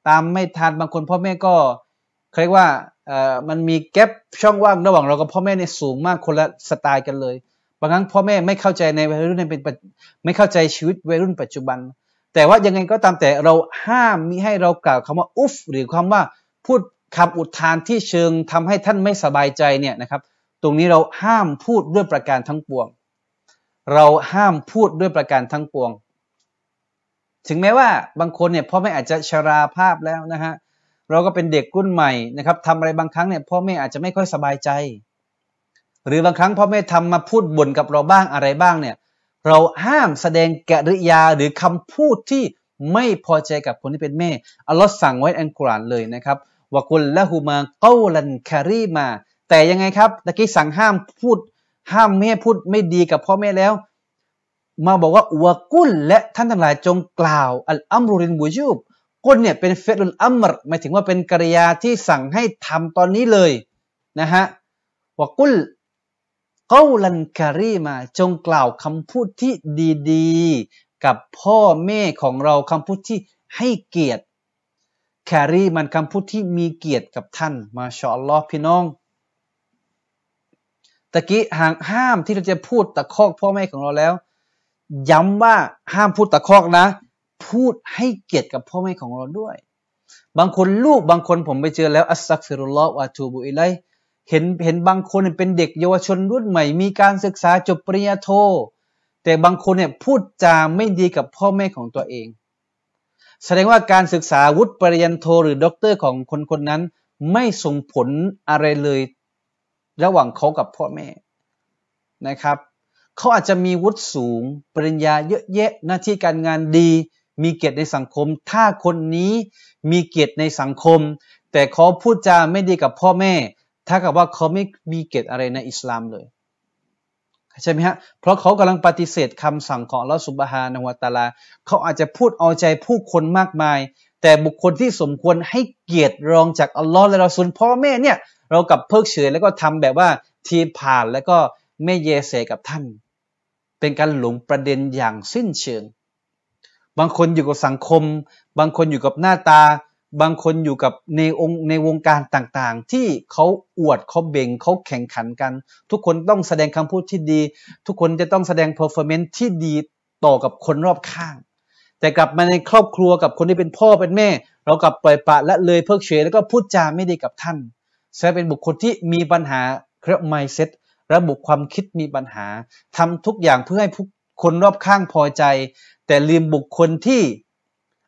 ตามไม่ทันบางคนพ่อแม่ก็เรียกว่าเอ่อมันมีแกลบช่องว่างระหว่างเรากับพ่อแม่เนี่ยสูงมากคนละสไตล์กันเลยบางครั้งพ่อแม่ไม่เข้าใจในวัยรุ่นเป็นไม่เข้าใจชีวิตวัยรุ่นปัจจุบันแต่ว่ายังไงก็ตามแต่เราห้ามมิให้เรากล่าวคำว่าอุฟหรือคำว่าพูดคำอุทานที่เชิงทำให้ท่านไม่สบายใจเนี่ยนะครับตรงนี้เราห้ามพูดด้วยประการทั้งปวงเราห้ามพูดด้วยประการทั้งปวงถึงแม้ว่าบางคนเนี่ยพ่อแม่อาจจะชราภาพแล้วนะฮะเราก็เป็นเด็กรุ่นใหม่นะครับทำอะไรบางครั้งเนี่ยพ่อแม่อาจจะไม่ค่อยสบายใจหรือบางครั้งพ่อแม่ทำมาพูดบ่นกับเราบ้างอะไรบ้างเนี่ยเราห้ามแสดงกริยาหรือคำพูดที่ไม่พอใจกับคนที่เป็นแม่อัลลอฮ์สั่งไว้ในอัลกุรอานเลยนะครับวะกุลละหุมาเกาลันคารีมาแต่ยังไงครับตะกี้สั่งห้ามพูดห้ามไม่ให้พูดไม่ดีกับพ่อแม่แล้วมาบอกว่าวะกุลและท่านทั้งหลายจงกล่าวอัลอัมรุรินบูยูบกุลเนี่ยเป็นเฟรุลอัมรหมายถึงว่าเป็นกริยาที่สั่งให้ทำตอนนี้เลยนะฮะวะกุลเกาลันคารีมาจงกล่าวคำพูดที่ดีๆกับพ่อแม่ของเราคำพูดที่ให้เกียรติคารีมันคำพูดที่มีเกียรติกับท่านมาชาอัลลอฮ์พี่น้องตะกี้ห่างห้ามที่เราจะพูดตะคอกพ่อแม่ของเราแล้วย้ำว่าห้ามพูดตะคอกนะพูดให้เกียรติกับพ่อแม่ของเราด้วยบางคนลูกบางคนผมไปเจอแล้วอัสซักฟิรุลลอฮ์วะตูบุอิลัยเห็นเห็นบางคนเป็นเด็กเยาวชนรุ่นใหม่มีการศึกษาจบปริญญาโทแต่บางคนเนี่ยพูดจาไม่ดีกับพ่อแม่ของตัวเองแสดงว่าการศึกษาวุฒิปริญญาโทหรือด็อกเตอร์ของคนคนนั้นไม่ส่งผลอะไรเลยระหว่างเขากับพ่อแม่นะครับเขาอาจจะมีวุฒิสูงปริญญาเยอะแยะหน้าที่การงานดีมีเกียรติในสังคมถ้าคนนี้มีเกียรติในสังคมแต่เขาพูดจาไม่ดีกับพ่อแม่ถ้ากับว่าเขาไม่มีเกียรติอะไรในอิสลามเลยใช่ไหมฮะเพราะเขากำลังปฏิเสธคำสั่งของอัลลอฮฺซุบฮานะฮูวะตะอาลาเขาอาจจะพูดเอาใจผู้คนมากมายแต่บุคคลที่สมควรให้เกียรติรองจากอัลลอฮฺและรอซูลพ่อแม่เนี่ยเรากับเพิกเฉยแล้วก็ทำแบบว่าทีผ่านแล้วก็ไม่เยเสกับท่านเป็นการหลงประเด็นอย่างสิ้นเชิงบางคนอยู่กับสังคมบางคนอยู่กับหน้าตาบางคนอยู่กับในองค์ในวงการต่างๆที่เขาอวดเขาเบ่งเขาแข่งขันกันทุกคนต้องแสดงคำพูดที่ดีทุกคนจะต้องแสดงเพอร์ฟอร์แมนซ์ที่ดีต่อกับคนรอบข้างแต่กลับมาในครอบครัวกับคนที่เป็นพ่อเป็นแม่เรากลับปล่อยปละละเลยเพิกเฉยแล้วก็พูดจาไม่ดีกับท่านแสดงเป็นบุคคลที่มีปัญหาเรื่อง mindsetระบบความคิดมีปัญหาทำทุกอย่างเพื่อให้คนรอบข้างพอใจแต่ลืมบุคคลที่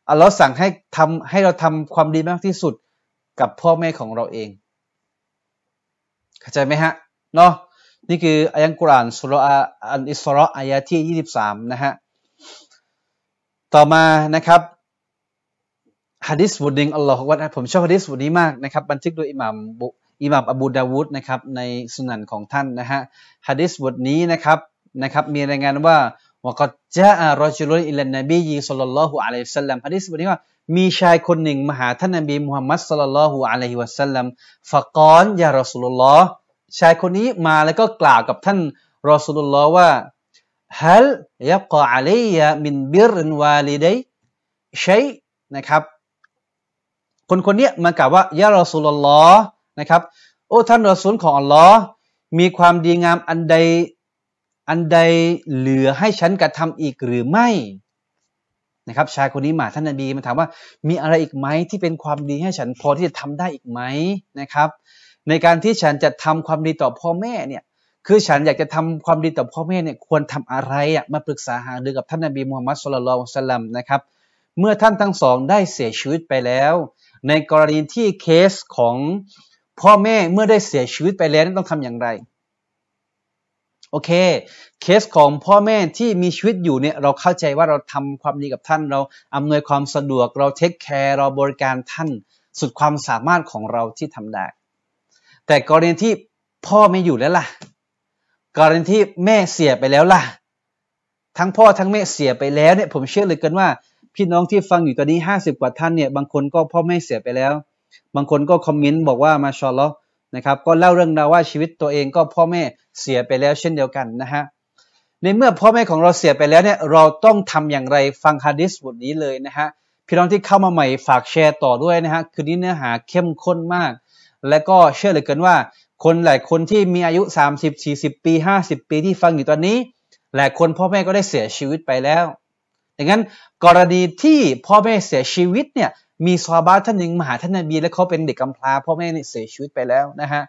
อัลลอฮ์สั่งให้ทำให้เราทำความดีมากที่สุดกับพ่อแม่ของเราเองเข้าใจไหมฮะเนาะนี่คืออายะห์กุรอานซูเราะห์อัลอิสรออ์อายะห์ที่ยี่สิบสามนะฮะต่อมานะครับหะดีษบทหนึ่งอัลลอฮ์ว่าผมชอบหะดีษบทนี้มากนะครับบันทึกโดยอิหม่ามบุอิหม่ามอบูดาวูดนะครับในสุนันของท่านนะฮะหะดีษบทนี้นะครับนะครับมีรายงานว่าวะกัดญาอะรอจุลุนอิลันนบีศ็อลลัลลอฮุอะลัยฮิวะซัลลัมหะดีษบทนี้ว่ามีชายคนหนึ่งมาหาท่านนบีมุฮัมมัดศ็อลลัลลอฮุอะลัยฮิวะซัลลัมฟะกอลยารอซูลุลลอฮ์ชายคนนี้มาแล้วก็กล่าวกับท่านรอซูลุลลอฮ์ว่าฮัลยะกออะลัยยะมินบิรวาลิดัยชัยนะครับคนคนนี้มากล่าวว่ายารอซูลุลลอฮ์นะครับโอ้ท่านรอซูลของอัลลอฮ์มีความดีงามอันใดอันใดเหลือให้ฉันกระทำอีกหรือไม่นะครับชายคนนี้มาท่านนบีมาถามว่ามีอะไรอีกไหมที่เป็นความดีให้ฉันพอที่จะทำได้อีกไหมนะครับในการที่ฉันจะทำความดีต่อพ่อแม่เนี่ยคือฉันอยากจะทำความดีต่อพ่อแม่เนี่ยควรทำอะไรอ่ะมาปรึกษาหารือกับท่านนบีมุฮัมมัดศ็อลลัลลอฮุอะลัยฮิวะซัลลัมนะครับ เมื่อท่านทั้งสองได้เสียชีวิตไปแล้วในกรณีที่เคสของพ่อแม่เมื่อได้เสียชีวิตไปแล้วต้องทำอย่างไรโอเคเคสของพ่อแม่ที่มีชีวิตอยู่เนี่ยเราเข้าใจว่าเราทำความดีกับท่านเราอำนวยความสะดวกเราเทคแคร์เราบริการท่านสุดความสามารถของเราที่ทำได้แต่กรณีที่พ่อไม่อยู่แล้วล่ะกรณีที่แม่เสียไปแล้วล่ะทั้งพ่อทั้งแม่เสียไปแล้วเนี่ยผมเชื่อเลยกันว่าพี่น้องที่ฟังอยู่ตอนนี้ห้าสิบกว่าท่านเนี่ยบางคนก็พ่อแม่เสียไปแล้วบางคนก็คอมเมนต์บอกว่ามาชาอัลเลาะห์นะครับก็เล่าเรื่องราวว่าชีวิตตัวเองก็พ่อแม่เสียไปแล้วเช่นเดียวกันนะฮะในเมื่อพ่อแม่ของเราเสียไปแล้วเนี่ยเราต้องทำอย่างไรฟังหะดีษบทนี้เลยนะฮะพี่น้องที่เข้ามาใหม่ฝากแชร์ต่อด้วยนะฮะคืนนี้เนื้อหาเข้มข้นมากและก็เชื่อเหลือเกินว่าคนหลายคนที่มีอายุสามสิบ สี่สิบปีห้าสิบปีที่ฟังอยู่ตอนนี้หลายคนพ่อแม่ก็ได้เสียชีวิตไปแล้วดังนั้นกรณีที่พ่อแม่เสียชีวิตเนี่ยมีซอฮาบะห์ท่านหนึ่งมาหาท่านนบีและเขาเป็นเด็กกำพร้าพ่อแม่เนี่ยเสียชีวิตไปแล้วนะฮะ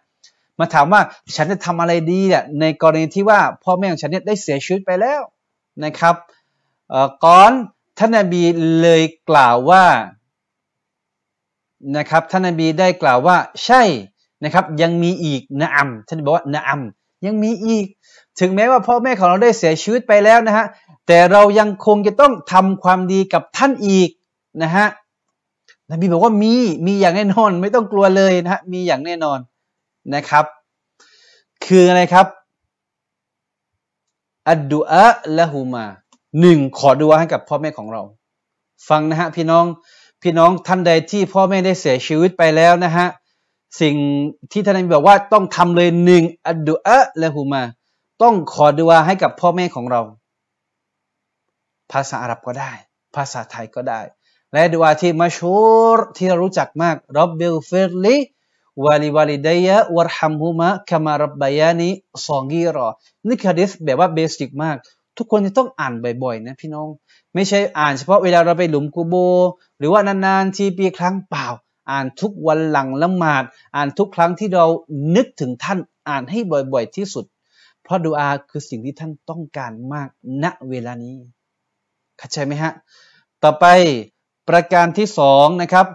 มาถามว่าฉันจะทำอะไรดีเนี่ยในกรณีที่ว่าพ่อแม่ของฉันเนี่ยได้เสียชีวิตไปแล้วนะครับเอ่อก่อนท่านนบีเลยกล่าวว่านะครับท่านนบีได้กล่าวว่าใช่นะครับยังมีอีกนะอัมท่านบอกว่านะอัมยังมีอีกถึงแม้ว่าพ่อแม่ของเราได้เสียชีวิตไปแล้วนะฮะแต่เรายังคงจะต้องทำความดีกับท่านอีกนะฮะนบีบอกว่ามีมีอย่างแน่นอนไม่ต้องกลัวเลยนะฮะมีอย่างแน่นอนนะครับคืออะไรครับอัดดุอาละฮูมาหนึ่งขอดุอาให้กับพ่อแม่ของเราฟังนะฮะพี่น้องพี่น้องท่านใดที่พ่อแม่ได้เสียชีวิตไปแล้วนะฮะสิ่งที่ท่านนบีบอกว่าต้องทำเลยหนึ่งอัดดุอาละฮูมาต้องขอดุอาให้กับพ่อแม่ของเราภาษาอาหรับก็ได้ภาษาไทยก็ได้และดุอาที่มัชฮูรที่เรารู้จักมากร็อบบิฆฟิรลิวะลิวาลิดัยยะวัรฮัมฮุมะกะมาร็อบบะยานีซอกีรอนี่คือหะดีษแบบว่าเบสิกมากทุกคนจะต้องอ่านบ่อยๆนะพี่น้องไม่ใช่อ่านเฉพาะเวลาเราไปหลุมกุโบร์หรือว่านานๆทีปีครั้งเปล่าอ่านทุกวันหลังละหมาดอ่านทุกครั้งที่เรานึกถึงท่านอ่านให้บ่อยๆที่สุดเพราะดุอาคือสิ่งที่ท่านต้องการมากณเวลานี้เข้าใจไหมฮะต่อไปประการที่สองนะครับ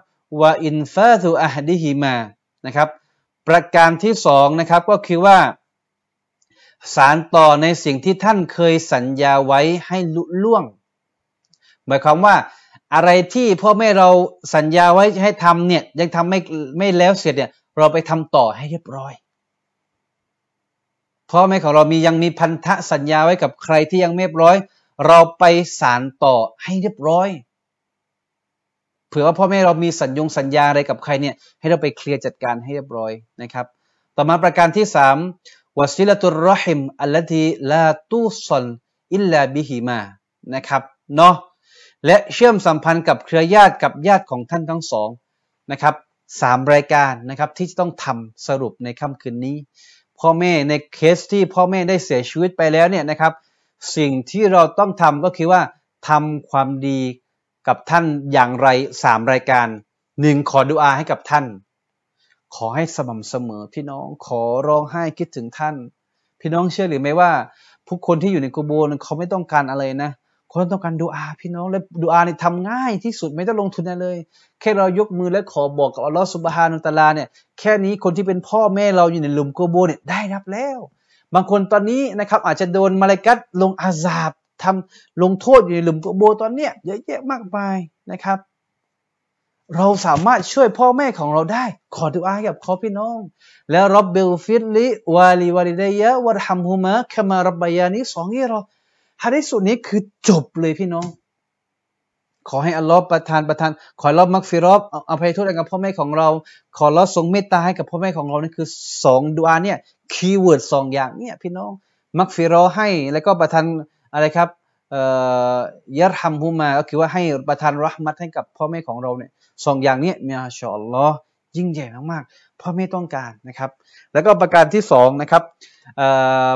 วะอินฟาตุอะฮดิฮิมานะครับประการที่สองนะครับก็คือว่าสารต่อในสิ่งที่ท่านเคยสัญญาไว้ให้ลุล่วงหมายความว่าอะไรที่พ่อแม่เราสัญญาไว้ให้ทำเนี่ยยังทำไม่ไม่แล้วเสร็จเนี่ยเราไปทำต่อให้เรียบร้อยพ่อแม่ของเรามียังมีพันธะสัญญาไว้กับใครที่ยังไม่เรียบร้อยเราไปสารต่อให้เรียบร้อยเผื่อว่าพ่อแม่เรามีสัญญงสัญญาอะไรกับใครเนี่ยให้เราไปเคลียร์จัดการให้เรียบร้อยนะครับต่อมาประการที่สามวะซิละตุรเราะฮิมอัลลตีลาตูซอลอิลลาบิฮิมานะครับเนาะและเชื่อมสัมพันธ์กับเครือญาติกับญาติของท่านทั้งสองนะครับสามรายการนะครับที่จะต้องทำสรุปในค่ำคืนนี้พ่อแม่ในเคสที่พ่อแม่ได้เสียชีวิตไปแล้วเนี่ยนะครับสิ่งที่เราต้องทำก็คือว่าทำความดีกับท่านอย่างไรสามรายการหนึ่งขอดุอาให้กับท่านขอให้สม่ำเสมอพี่น้องขอร้องไห้คิดถึงท่านพี่น้องเชื่อหรือไม่ว่าผู้คนที่อยู่ในกุโบร์เขาไม่ต้องการอะไรนะเขาต้องการดุอาพี่น้องและดุอาเนี่ยทำง่ายที่สุดไม่ต้องลงทุนอะไรเลยแค่เรายกมือและขอบอกกับอัลลอฮฺซุบฮานะฮูวะตะอาลาเนี่ยแค่นี้คนที่เป็นพ่อแม่เราอยู่ในหลุมกุโบร์เนี่ยได้รับแล้วบางคนตอนนี้นะครับอาจจะโดนมาลาอิกะฮ์ลงอาซาบทำลงโทษอยู่ในหลุมกุโบร์ตอนเนี้ยเยอะแยะมากมายนะครับเราสามารถช่วยพ่อแม่ของเราได้ขอดุอาให้กับเขาพี่น้องแล้วร็อบบิฆฟิรลิวะลิวาลิดัยยะวัรฮัมฮุมะกะมาร็อบบะยานีซอกีรอหะดีษสุดนี้คือจบเลยพี่น้องขอให้อัลลอฮฺประทานประทานขออัลลอฮฺมักฟิเราะห์อภัยโทษให้กับพ่อแม่ของเราขออัลลอฮฺทรงเมตตาให้กับพ่อแม่ของเรานี่คือสองดุอาเนี่ยคีย์เวิร์ดสองอย่างเนี่ยพี่น้องมักฟิเราะห์ให้แล้วก็ประทานอะไรครับยัรฮัมฮุมาก็คือว่าให้ประทานเราะห์มัตให้กับพ่อแม่ของเราเนี่ยสองอย่างนี้มาชาอัลลอฮ์ยิ่งใหญ่มากๆพ่อแม่ต้องการนะครับแล้วก็ประการที่สองนะครับ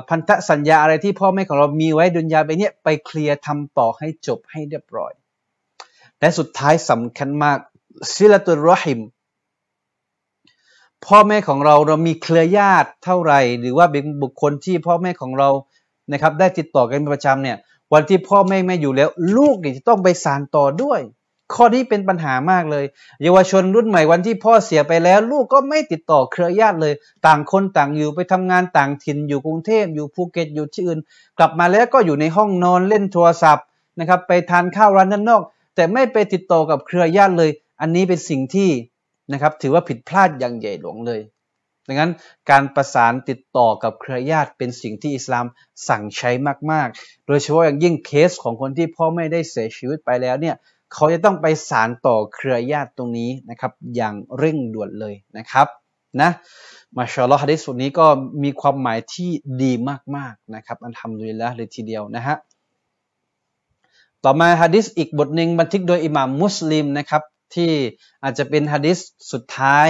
พันธสัญญาอะไรที่พ่อแม่ของเรามีไว้ดุนยาไปเนี่ยไปเคลียร์ทำต่อให้จบให้เรียบร้อยและสุดท้ายสำคัญมากซิละตุรเราะฮิมพ่อแม่ของเราเรามีเครือญาติเท่าไหร่หรือว่าเป็นบุคคลที่พ่อแม่ของเรานะครับได้ติดต่อกันประจำเนี่ยวันที่พ่อแม่ไม่อยู่แล้วลูกเนี่ยจะต้องไปสานต่อด้วย ข้อนี้เป็นปัญหามากเลยเยาวชนรุ่นใหม่วันที่พ่อเสียไปแล้วลูกก็ไม่ติดต่อเครือญาติเลยต่างคนต่างอยู่ไปทำงานต่างถิ่นอยู่กรุงเทพอยู่ภูเก็ตอยู่ที่อื่นกลับมาแล้วก็อยู่ในห้องนอนเล่นโทรศัพท์นะครับไปทานข้าวร้านด้านนอกแต่ไม่ไปติดต่อกับเครือญาติเลยอันนี้เป็นสิ่งที่นะครับถือว่าผิดพลาดอย่างใหญ่หลวงเลยดังนั้นการประสานติดต่อกับเครือญาติเป็นสิ่งที่อิสลามสั่งใช้มากๆโดยเฉพาะอย่างยิ่งเคสของคนที่พ่อไม่ได้เสียชีวิตไปแล้วเนี่ยเขาจะต้องไปสานต่อเครือญาติตรงนี้นะครับอย่างเร่งด่วนเลยนะครับนะมาชาอัลลอฮ์ฮะดีษนี้ก็มีความหมายที่ดีมากๆนะครับอัลฮัมดุลิลละห์เลยทีเดียวนะฮะต่อมาฮะดีษอีกบทหนึ่งบันทึกโดยอิหม่ามมุสลิมนะครับที่อาจจะเป็นฮะดีษสุดท้าย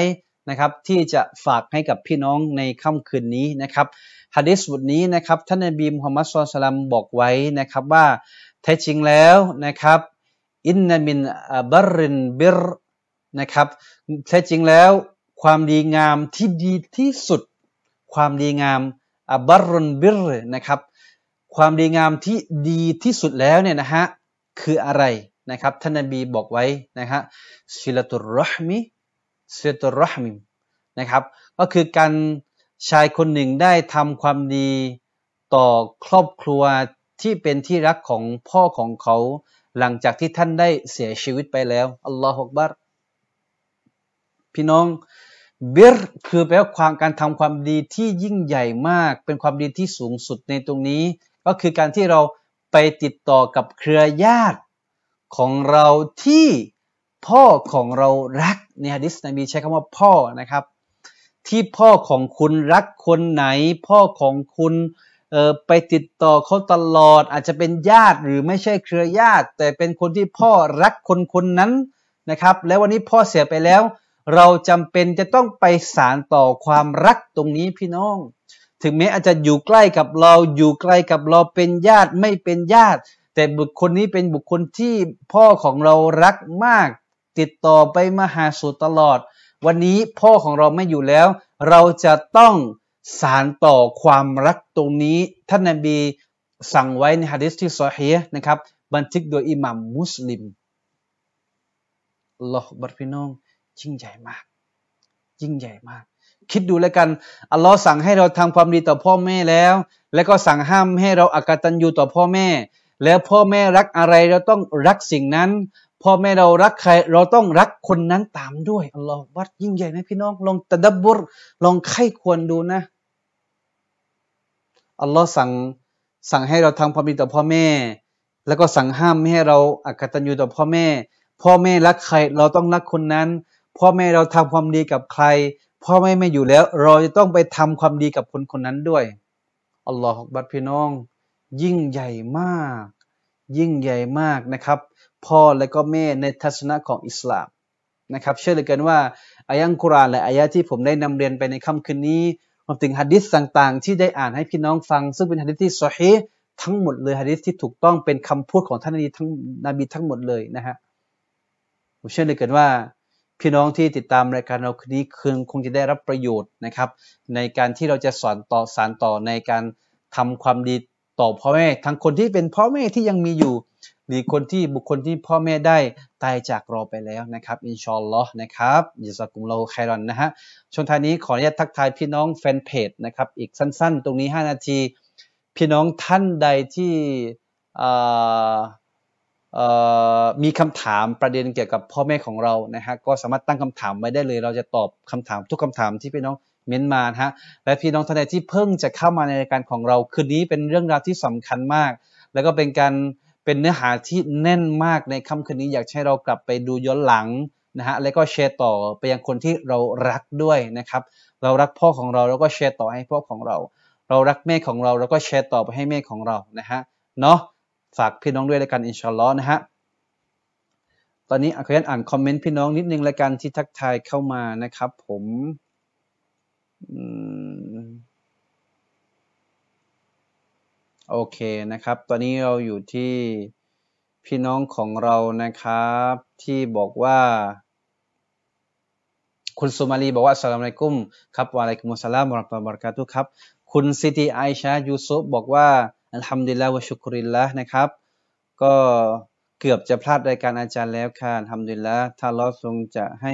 นะครับที่จะฝากให้กับพี่น้องในค่ำคืนนี้นะครับฮะดีษบทนี้นะครับท่านนบีมุฮัมมัดศ็อลลัลลอฮุอะลัยฮิวะซัลลัมบอกไว้นะครับว่าแท้จริงแล้วนะครับอินนามินอับรินบิรนะครับแท้จริงแล้วความดีงามที่ดีที่สุดความดีงามอับรินบิรนะครับความดีงามที่ดีที่สุดแล้วเนี่ยนะฮะคืออะไรนะครับท่านนบีบอกไว้นะฮะศิลาตุรเราะห์มิศิลาตุรเราะห์มินะครับก็คือการชายคนหนึ่งได้ทำความดีต่อครอบครัวที่เป็นที่รักของพ่อของเขาหลังจากที่ท่านได้เสียชีวิตไปแล้วอัลลอฮฺอักบัรพี่น้องบิรคือแปลว่าความการทำความดีที่ยิ่งใหญ่มากเป็นความดีที่สูงสุดในตรงนี้ก็คือการที่เราไปติดต่อกับเครือญาติของเราที่พ่อของเรารักในฮะดิษนบีใช้คำว่าพ่อนะครับที่พ่อของคุณรักคนไหนพ่อของคุณไปติดต่อเขาตลอดอาจจะเป็นญาติหรือไม่ใช่เครือญาติแต่เป็นคนที่พ่อรักคนคนนั้นนะครับแล้ววันนี้พ่อเสียไปแล้วเราจำเป็นจะต้องไปสานต่อความรักตรงนี้พี่น้องถึงแม้อาจจะอยู่ใกล้กับเราอยู่ใกล้กับเราเป็นญาติไม่เป็นญาติแต่บุคคลนี้เป็นบุคคลที่พ่อของเรารักมากติดต่อไปมาหาสู่ตลอดวันนี้พ่อของเราไม่อยู่แล้วเราจะต้องสานต่อความรักตรงนี้ท่านนบีสั่งไว้ในหะดีษที่ซอฮีฮ์นะครับบันทึกโดยอิหม่ามมุสลิมอัลลอฮฺอักบัรพี่น้องยิ่งใหญ่มากยิ่งใหญ่มากคิดดูแล้วกันอัลลอฮ์สั่งให้เราทำความดีต่อพ่อแม่แล้วแล้วก็สั่งห้ามให้เราอกตัญญูต่อพ่อแม่แล้วพ่อแม่รักอะไรเราต้องรักสิ่งนั้นพ่อแม่เรารักใครเราต้องรักคนนั้นตามด้วยอัลลอฮฺอักบัรยิ่งใหญ่ไหมพี่น้องลองตะดับบุรลองไข้ควรดูนะอัลลอฮ์สั่งสั่งให้เราทำความดีต่อพ่อแม่แล้วก็สั่งห้ามไม่ให้เราอกตัญญูต่อพ่อแม่พ่อแม่รักใครเราต้องรักคนนั้นพ่อแม่เราทำความดีกับใครพ่อแม่ไม่อยู่แล้วเราจะต้องไปทำความดีกับคนคนนั้นด้วยอัลลอฮฺอักบัรพี่น้องยิ่งใหญ่มากยิ่งใหญ่มากนะครับพ่อและก็แม่ในทัศนะของอิสลามนะครับเชื่อเหลือเกินว่าอายันกุรอานและอายะที่ผมได้นำเรียนไปในค่ำคืนนี้รวมถึงหะดีษต่างๆที่ได้อ่านให้พี่น้องฟังซึ่งเป็นหะดีษที่ซอฮีฮ์ทั้งหมดเลยหะดีษที่ถูกต้องเป็นคำพูดของท่านนบีทั้งนบีทั้งหมดเลยนะฮะผมเชื่อเหลือเกินว่าพี่น้องที่ติดตามรายการเราคืนนี้คืนคงจะได้รับประโยชน์นะครับในการที่เราจะสอนต่อสานต่อในการทำความดีต่อพ่อแม่ทั้งคนที่เป็นพ่อแม่ที่ยังมีอยู่หรือคนที่บุคคลที่พ่อแม่ได้ตายจากเราไปแล้วนะครับอินชาอัลลอฮ์นะครับญะซากุมุลลอฮุค็อยรอนนะฮะช่วงท้ายนี้ขออนุญาตทักทายพี่น้องแฟนเพจนะครับอีกสั้นๆตรงนี้ห้านาทีพี่น้องท่านใดที่มีคำถามประเด็นเกี่ยวกับพ่อแม่ของเรานะฮะก็สามารถตั้งคำถามไว้ได้เลยเราจะตอบคำถามทุกคำถามที่พี่น้องเม้นมาฮะและพี่น้องท่านใดที่เพิ่งจะเข้ามาในรายการของเราคืนนี้เป็นเรื่องราวที่สำคัญมากแล้วก็เป็นการเป็นเนื้อหาที่แน่นมากในค่ำคืนนี้อยากให้เรากลับไปดูย้อนหลังนะฮะแล้วก็แชร์ต่อไปยังคนที่เรารักด้วยนะครับเรารักพ่อของเราแล้วก็แชร์ต่อให้พ่อของเราเรารักแม่ของเราแล้วก็แชร์ต่อไปให้แม่ของเรานะฮะเนาะฝากพี่น้องด้วยรายการอินชาอัลลอฮ์นะฮะตอนนี้ขออนุญาตอ่านคอมเมนต์พี่น้องนิดนึงรายการที่ทักทายเข้ามานะครับผมโอเคนะครับตอนนี้เราอยู่ที่พี่น้องของเรานะครับที่บอกว่าคุณสุมาลีบอกว่าอัสสลามุอะลัยกุมครับวะอะลัยกุมุสสลามวะเราะห์มะตุลลอฮิวะบะเราะกาตุฮ์ครับคุณซิติไอชายูซุฟบอกว่าอัลฮัมดุลิลลาฮ์วะชุกรุลิลลาฮ์นะครับก็ เกือบจะพลาดรายการอาจารย์แล้วค่ะอัลฮัมดุลิลละห์ ถ้าอัลเลาะห์ทรงจะให้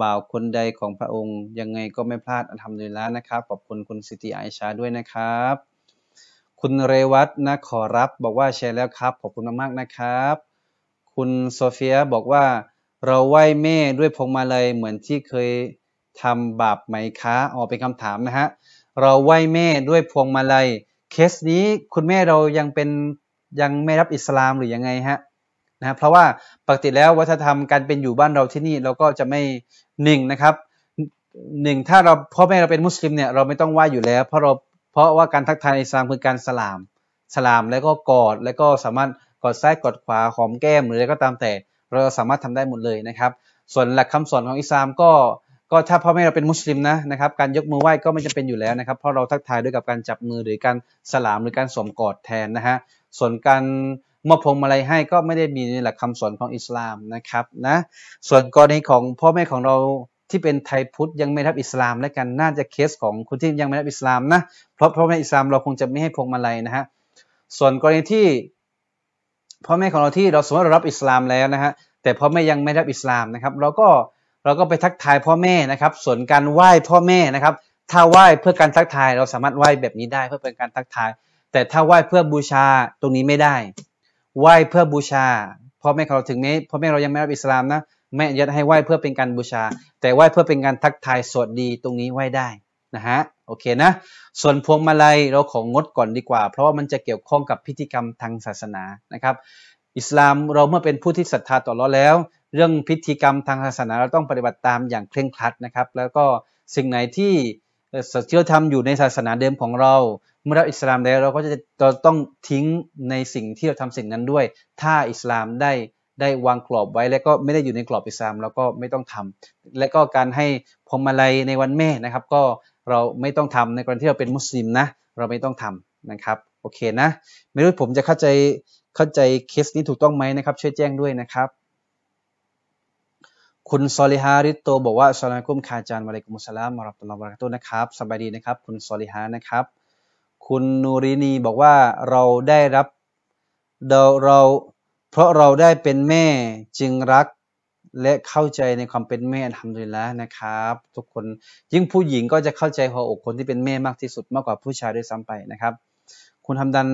บ่าวคนใดของพระองค์ยังไงก็ไม่พลาดอัลฮัมดุลิลละห์นะครับขอบคุณคุณสิติไอชาด้วยนะครับคุณเรวัตนะขอรับบอกว่าแชร์แล้วครับขอบคุณมากๆนะครับคุณโซเฟียบอกว่าเราไหว้แม่ด้วยพวงมาลัยเหมือนที่เคยทำบาปไหมคะอ๋อเป็นคำถามนะฮะเราไหว้แม่ด้วยพวงมาลัยเคสนี้คุณแม่เรายังเป็นยังไม่รับอิสลามหรือยังไงฮะนะเพราะว่าปกติแล้ววัฒนธรรมการเป็นอยู่บ้านเราที่นี่เราก็จะไม่หนึ่งนะครับหนึ่งถ้าเราพ่อแม่เราเป็นมุสลิมเนี่ยเราไม่ต้องไหว้อยู่แล้วเพราะเราเพราะว่าการทักทายอิสลามคือการสลามสลามแล้วก็กอดแล้วก็สามารถกอดซ้ายกอดขวาหอมแก้มหรืออะไรก็ตามแต่เราสามารถทำได้หมดเลยนะครับส่วนหลักคำสอนของอิสลามก็ก็ถ้าพ่อแม่เราเป็นมุสลิมนะนะครับการยกมือไหว้ก็ไม่จำเป็นอยู่แล้วนะครับเพราะเราทักทายด้วยกับการจับมือหรือการสลามหรือการสวมกอดแทนนะฮะส่วนการมอบพวงมาลัยให้ก็ไม่ได้มีในหลักคำสอนของอิสลามนะครับนะส่วนกรณีของพ่อแม่ของเราที่เป็นไทยพุทธยังไม่รับอิสลามและกันน่าจะเคสของคนที่ยังไม่รับอิสลามนะเพราะพ่อแม่อิสลามเราคงจะไม่ให้พวงมาลัยนะฮะส่วนกรณีที่พ่อแม่ของเราที่เราสมมติเรารับอิสลามแล้วนะฮะแต่พ่อแม่ยังไม่รับอิสลามนะครับเราก็เราก็ไปทักทายพ่อแม่นะครับส่วนการไหว้พ่อแม่นะครับถ้าไหว้เพื่อการทักทายเราสามารถไหว้แบบนี้ได้เพื่อเป็นการทักทายแต่ถ้าไหว้เพื่อบูชาตรงนี้ไม่ได้ไหว้เพื่อบูชาพ่อแม่เราถึงแม้พ่อแม่เรายังไม่รับอิสลามนะแม่อนุญาตให้ไหว้เพื่อเป็นการบูชาแต่ไหว้เพื่อเป็นการทักทายสวัสดีตรงนี้ไหว้ได้นะฮะโอเคนะส่วนพวงมาลัยเราของงดก่อนดีกว่าเพราะว่ามันจะเกี่ยวข้องกับพิธีกรรมทางศาสนานะครับอิสลามเราเมื่อเป็นผู้ที่ศรัทธาต่ออัลเลาะห์แล้วเรื่องพิธีกรรมทางศาสนาเราต้องปฏิบัติตามอย่างเคร่งครัดนะครับแล้วก็สิ่งไหนที่เชื่อทำอยู่ในศาสนาเดิมของเราเมื่อรับอิสลามแล้วเราก็จะต้องทิ้งในสิ่งที่เราทำสิ่งนั้นด้วยถ้าอิสลามได้ได้วางกรอบไว้และก็ไม่ได้อยู่ในกรอบอิสลามเราก็ไม่ต้องทำและก็การให้พวงมาลัยในวันแม่นะครับก็เราไม่ต้องทำในกรณีที่เราเป็นมุสลิมนะเราไม่ต้องทำนะครับโอเคนะไม่รู้ผมจะเข้าใจเข้าใจเคสนี้ถูกต้องไหมนะครับช่วยแจ้งด้วยนะครับคุณซอลิฮาริโตบอกว่าอัสลามุอะลัยกุมค่ะอาจารย์วะอะลัยกุมุสสลามวะเราะห์มะตุลลอฮิวะบะเราะกาตุฮ์นะครับสบายดีนะครับคุณซอลิฮานะครับคุณนูรินีบอกว่าเราได้รับเราเราเพราะเราได้เป็นแม่จึงรักและเข้าใจในความเป็นแม่อัลฮัมดุลิลละห์นะครับทุกคนยิ่งผู้หญิงก็จะเข้าใจหัวอกคนที่เป็นแม่มากที่สุดมากกว่าผู้ชายด้วยซ้ำไปนะครับคุณฮัมดัน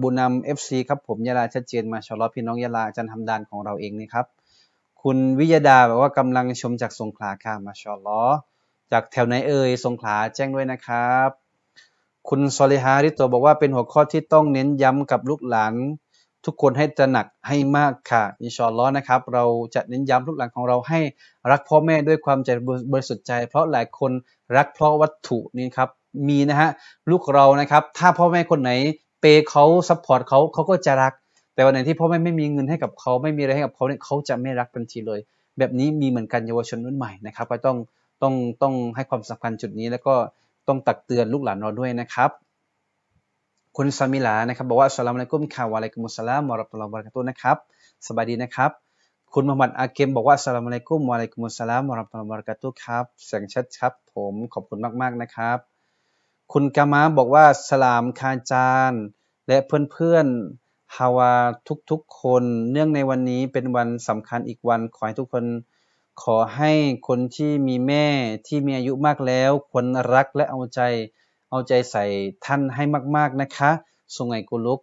บุญนำเอฟซีครับผมยะลาชัดเจนมาชอลล์พี่น้องยะลาอาจารย์ฮัมดันของเราเองนี่ครับคุณวิยดาบอกว่ากำลังชมจากสงขลาค่ะมาชอลล์จากแถวไหนเอ่ยสงขลาแจ้งด้วยนะครับคุณซอลิฮาริโตบอกว่าเป็นหัวข้อที่ต้องเน้นย้ำกับลูกหลานทุกคนให้ตระหนักให้มากค่ะอินชาอัลลอฮ์นะครับเราจะเน้นย้ำลูกหลานของเราให้รักพ่อแม่ด้วยความใจบริสุทธิ์ใจเพราะหลายคนรักเพราะวัตถุนี่ครับมีนะฮะลูกเรานะครับถ้าพ่อแม่คนไหนเปย์เขาซัพพอร์ตเขาเขาก็จะรักแต่วันไหนที่พ่อแม่ไม่มีเงินให้กับเขาไม่มีอะไรให้กับเขาเนี่ยเขาจะไม่รักทันทีเลยแบบนี้มีเหมือนกันเยาวชนรุ่นใหม่นะครับก็ต้องต้องต้องให้ความสำคัญจุดนี้แล้วก็ต้องตักเตือนลูกหลานเราด้วยนะครับคุณซามิลานะครับบอกว่าอัสสลามุอะลัยกุมค่ะวะอะลัยกุมุสสลามวะเราะห์มะตุลลอฮิวะบะเราะกาตุฮ์นะครับสบายดีนะครับคุณมุฮัมหมัดอาเกมบอกว่าอัสสลามุอะลัยกุมวะอะลัยกุมุสสลามวะเราะห์มะตุลลอฮิวะบะเราะกาตุฮ์ครับเสียงชัดครับผมขอบคุณมากๆนะครับคุณกามาบอกว่าสลามคาจารย์และเพื่อนๆฮาวาทุกๆคนเนื่องในวันนี้เป็นวันสำคัญอีกวันขอให้ทุกคนขอให้คนที่มีแม่ที่มีอายุมากแล้วควรรักและเอาใจเอาใจใส่ท่านให้มากๆนะคะสุงไหงกุลุก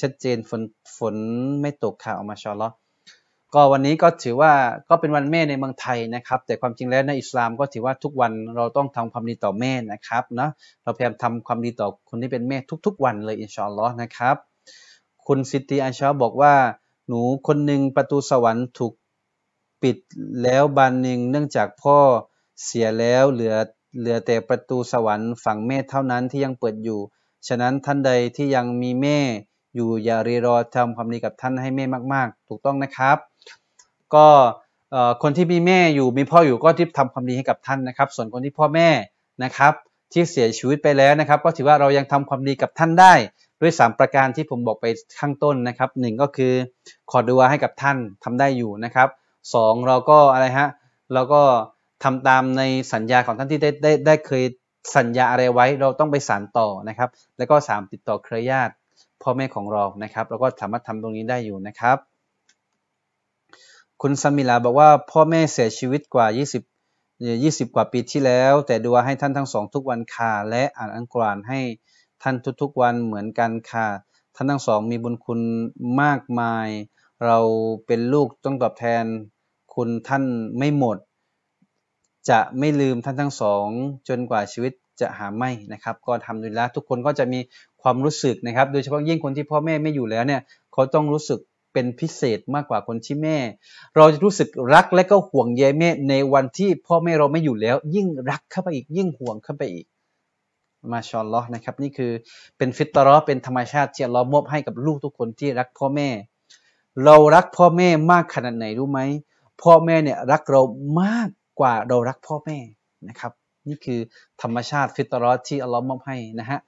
ชัดเจนฝนฝนไม่ตกค่ะออกมาชอลล์ก็วันนี้ก็ถือว่าก็เป็นวันแม่ในเมืองไทยนะครับแต่ความจริงแล้วในอิสลามก็ถือว่าทุกวันเราต้องทำความดีต่อแม่นะครับนะเราพยายามทำความดีต่อคนที่เป็นแม่ทุกๆวันเลยอินชาอัลลอฮ์นะครับคุณซิตีอาชาบอกว่าหนูคนหนึ่งประตูสวรรค์ถูกปิดแล้วบานหนึ่งเนื่องจากพ่อเสียแล้วเหลือเหลือแต่ประตูสวรรค์ฝั่งแม่เท่านั้นที่ยังเปิดอยู่ฉะนั้นท่านใดที่ยังมีแม่อยู่อย่ารีรอทำความดีกับท่านให้แม่มากๆถูกต้องนะครับก็คนที่มีแม่อยู่มีพ่ออยู่ก็รีบทำความดีให้กับท่านนะครับส่วนคนที่พ่อแม่นะครับที่เสียชีวิตไปแล้วนะครับก็ถือว่าเรายังทำความดีกับท่านได้ด้วยสามประการที่ผมบอกไปข้างต้นนะครับหนึ่งก็คือขอดุอาให้กับท่านทำได้อยู่นะครับสองเราก็อะไรฮะเราก็ทำตามในสัญญาของท่านที่ได้ได้ได้เคยสัญญาอะไรไว้เราต้องไปสานต่อนะครับแล้วก็สามติดต่อเครือญาติพ่อแม่ของเรานะครับแล้วก็สามารถทำตรงนี้ได้อยู่นะครับ คุณสมิลาบอกว่าพ่อแม่เสียชีวิตกว่ายี่สิบกว่าปีที่แล้วแต่ดูอาให้ท่านทั้งสองทุกวันค่ะและอ่านอัลกุรอานให้ท่านทุกๆวันเหมือนกันค่ะท่านทั้งสองมีบุญคุณมากมายเราเป็นลูกต้องตอบแทนคุณท่านไม่หมดจะไม่ลืมท่านทั้งสองจนกว่าชีวิตจะหาไม่นะครับก็ทำดีแล้วทุกคนก็จะมีความรู้สึกนะครับโดยเฉพาะยิ่งคนที่พ่อแม่ไม่อยู่แล้วเนี่ยเขาต้องรู้สึกเป็นพิเศษมากกว่าคนที่แม่เราจะรู้สึกรักและก็ห่วงใยแม่ในวันที่พ่อแม่เราไม่อยู่แล้วยิ่งรักเข้าไปอีกยิ่งห่วงเข้าไปอีกมาชาอัลลอฮ์นะครับนี่คือเป็นฟิตเราะห์เป็นธรรมชาติที่อัลเลาะห์มอบให้กับลูกทุกคนที่รักพ่อแม่เรารักพ่อแม่มากขนาดไหนรู้ไหมพ่อแม่เนี่ยรักเรามากกว่าเรารักพ่อแม่นะครับนี่คือธรรมชาติฟิตเราะห์ที่อัลเลาะห์มอบให้นะฮะ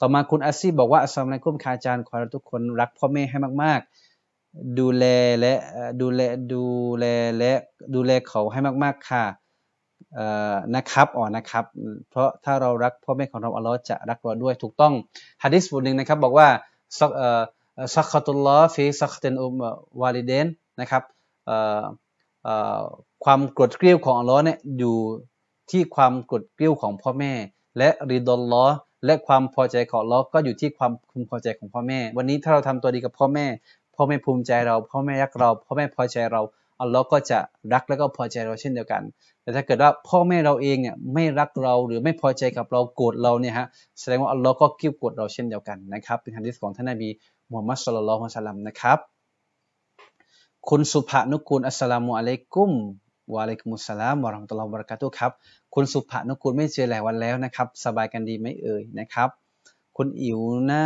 ต่อมาคุณอาซีบอกว่าอัสสลามุอะลัยกุมค่ะอาจารย์ขอให้ทุกคนรักพ่อแม่ให้มากๆดูแลและดูแลดูแลและดูแลเขาให้มากๆค่ะนะครับอ๋อนะครับเพราะถ้าเรารักพ่อแม่ของเราอัลเลาะห์จะรักเราด้วยถูกต้องหะดีษบทนึงนะครับบอกว่าซักกะตุลลอฮ์ฟีซักตินอุมวาลิเดนนะครับความโกรธเกรี้ยวของอัลเลาะห์เนี่ยอยู่ที่ความโกรธเกรี้ยวของพ่อแม่และริฎอลลอฮ์และความพอใจของอัลเลาะห์ก็อยู่ที่ความพึงพอใจของพ่อแม่วันนี้ถ้าเราทำตัวดีกับพ่อแม่พ่อแม่ภูมิใจเราพ่อแม่รักเราพ่อแม่พอใจเราอัลเลาะห์ก็จะรักและก็พอใจเราเช่นเดียวกันแต่ถ้าเกิดว่าพ่อแม่เราเองเนี่ยไม่รักเราหรือไม่พอใจกับเราโกรธเราเนี่ยฮะแสดงว่าอัลเลาะห์ก็กิ้วโกรธเราเช่นเดียวกันนะครับเป็นหะดีษของท่านนบีมุฮัมมัดศ็อลลัลลอฮุอะลัยฮิวะซัลลัมนะครับคุณสุภานุกูลอัสสลามุอะลัยกุมวะอะลัยกุมุสสลามวะเราะห์มะตุลลอฮิวะบะเราะกาตุฮ์ครับคุณสุภานุกูลไม่เจอหลายวันแล้วนะครับสบายกันดีไหมเอ่ยนะครับคุณอิ๋วนา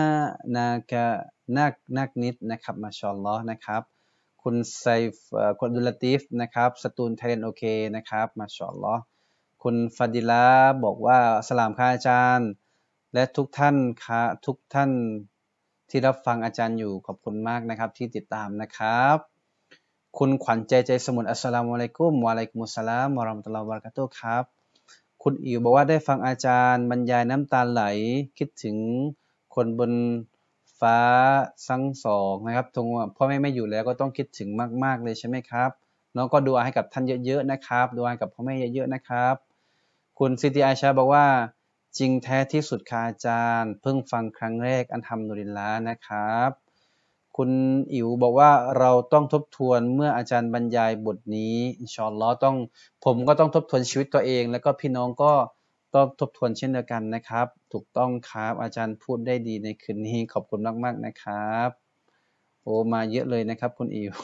นาคะนักนักนิดนะครับมาชาอัลลอฮ์นะครับคุณไซฟ์คุณดุลลาตีฟนะครับสตูลไทยแลนด์โอเคนะครับมาชาอัลลอฮ์คุณฟาดิลาบอกว่าสลามค่ะอาจารย์และทุกท่านค่ะทุกท่านที่รับฟังอาจารย์อยู่ขอบคุณมากนะครับที่ติดตามนะครับคุณขวัญใจใจสมุทรอัสสลามุอะลัยกุมวะอะลัยกุมุสสลามวะเราะห์มะตุลลอฮิวะบะเราะกาตุฮ์ครับคุณอิ๋วบอกว่าได้ฟังอาจารย์บรรยายน้ำตาไหลคิดถึงคนบนฟ้าทั้งสองนะครับทงพ่อแม่ไม่อยู่แล้วก็ต้องคิดถึงมากๆเลยใช่ไหมครับน้องก็ดูอาให้กับท่านเยอะๆนะครับดูอาให้กับพ่อแม่เยอะๆนะครับคุณซิติอาชาบอกว่าจริงแท้ที่สุดค่ะอาจารย์เพิ่งฟังครั้งแรกอัลฮัมดุลิลลาห์นะครับคุณอิ๋วบอกว่าเราต้องทบทวนเมื่ออาจารย์บรรยายบทนี้อินชาอัลเลาะห์ต้องผมก็ต้องทบทวนชีวิตตัวเองแล้วก็พี่น้องก็ต้องทบทวนเช่นเดียวกันนะครับถูกต้องครับอาจารย์พูดได้ดีในคืนนี้ขอบคุณมากๆนะครับโอ้มาเยอะเลยนะครับคุณอิ๋ว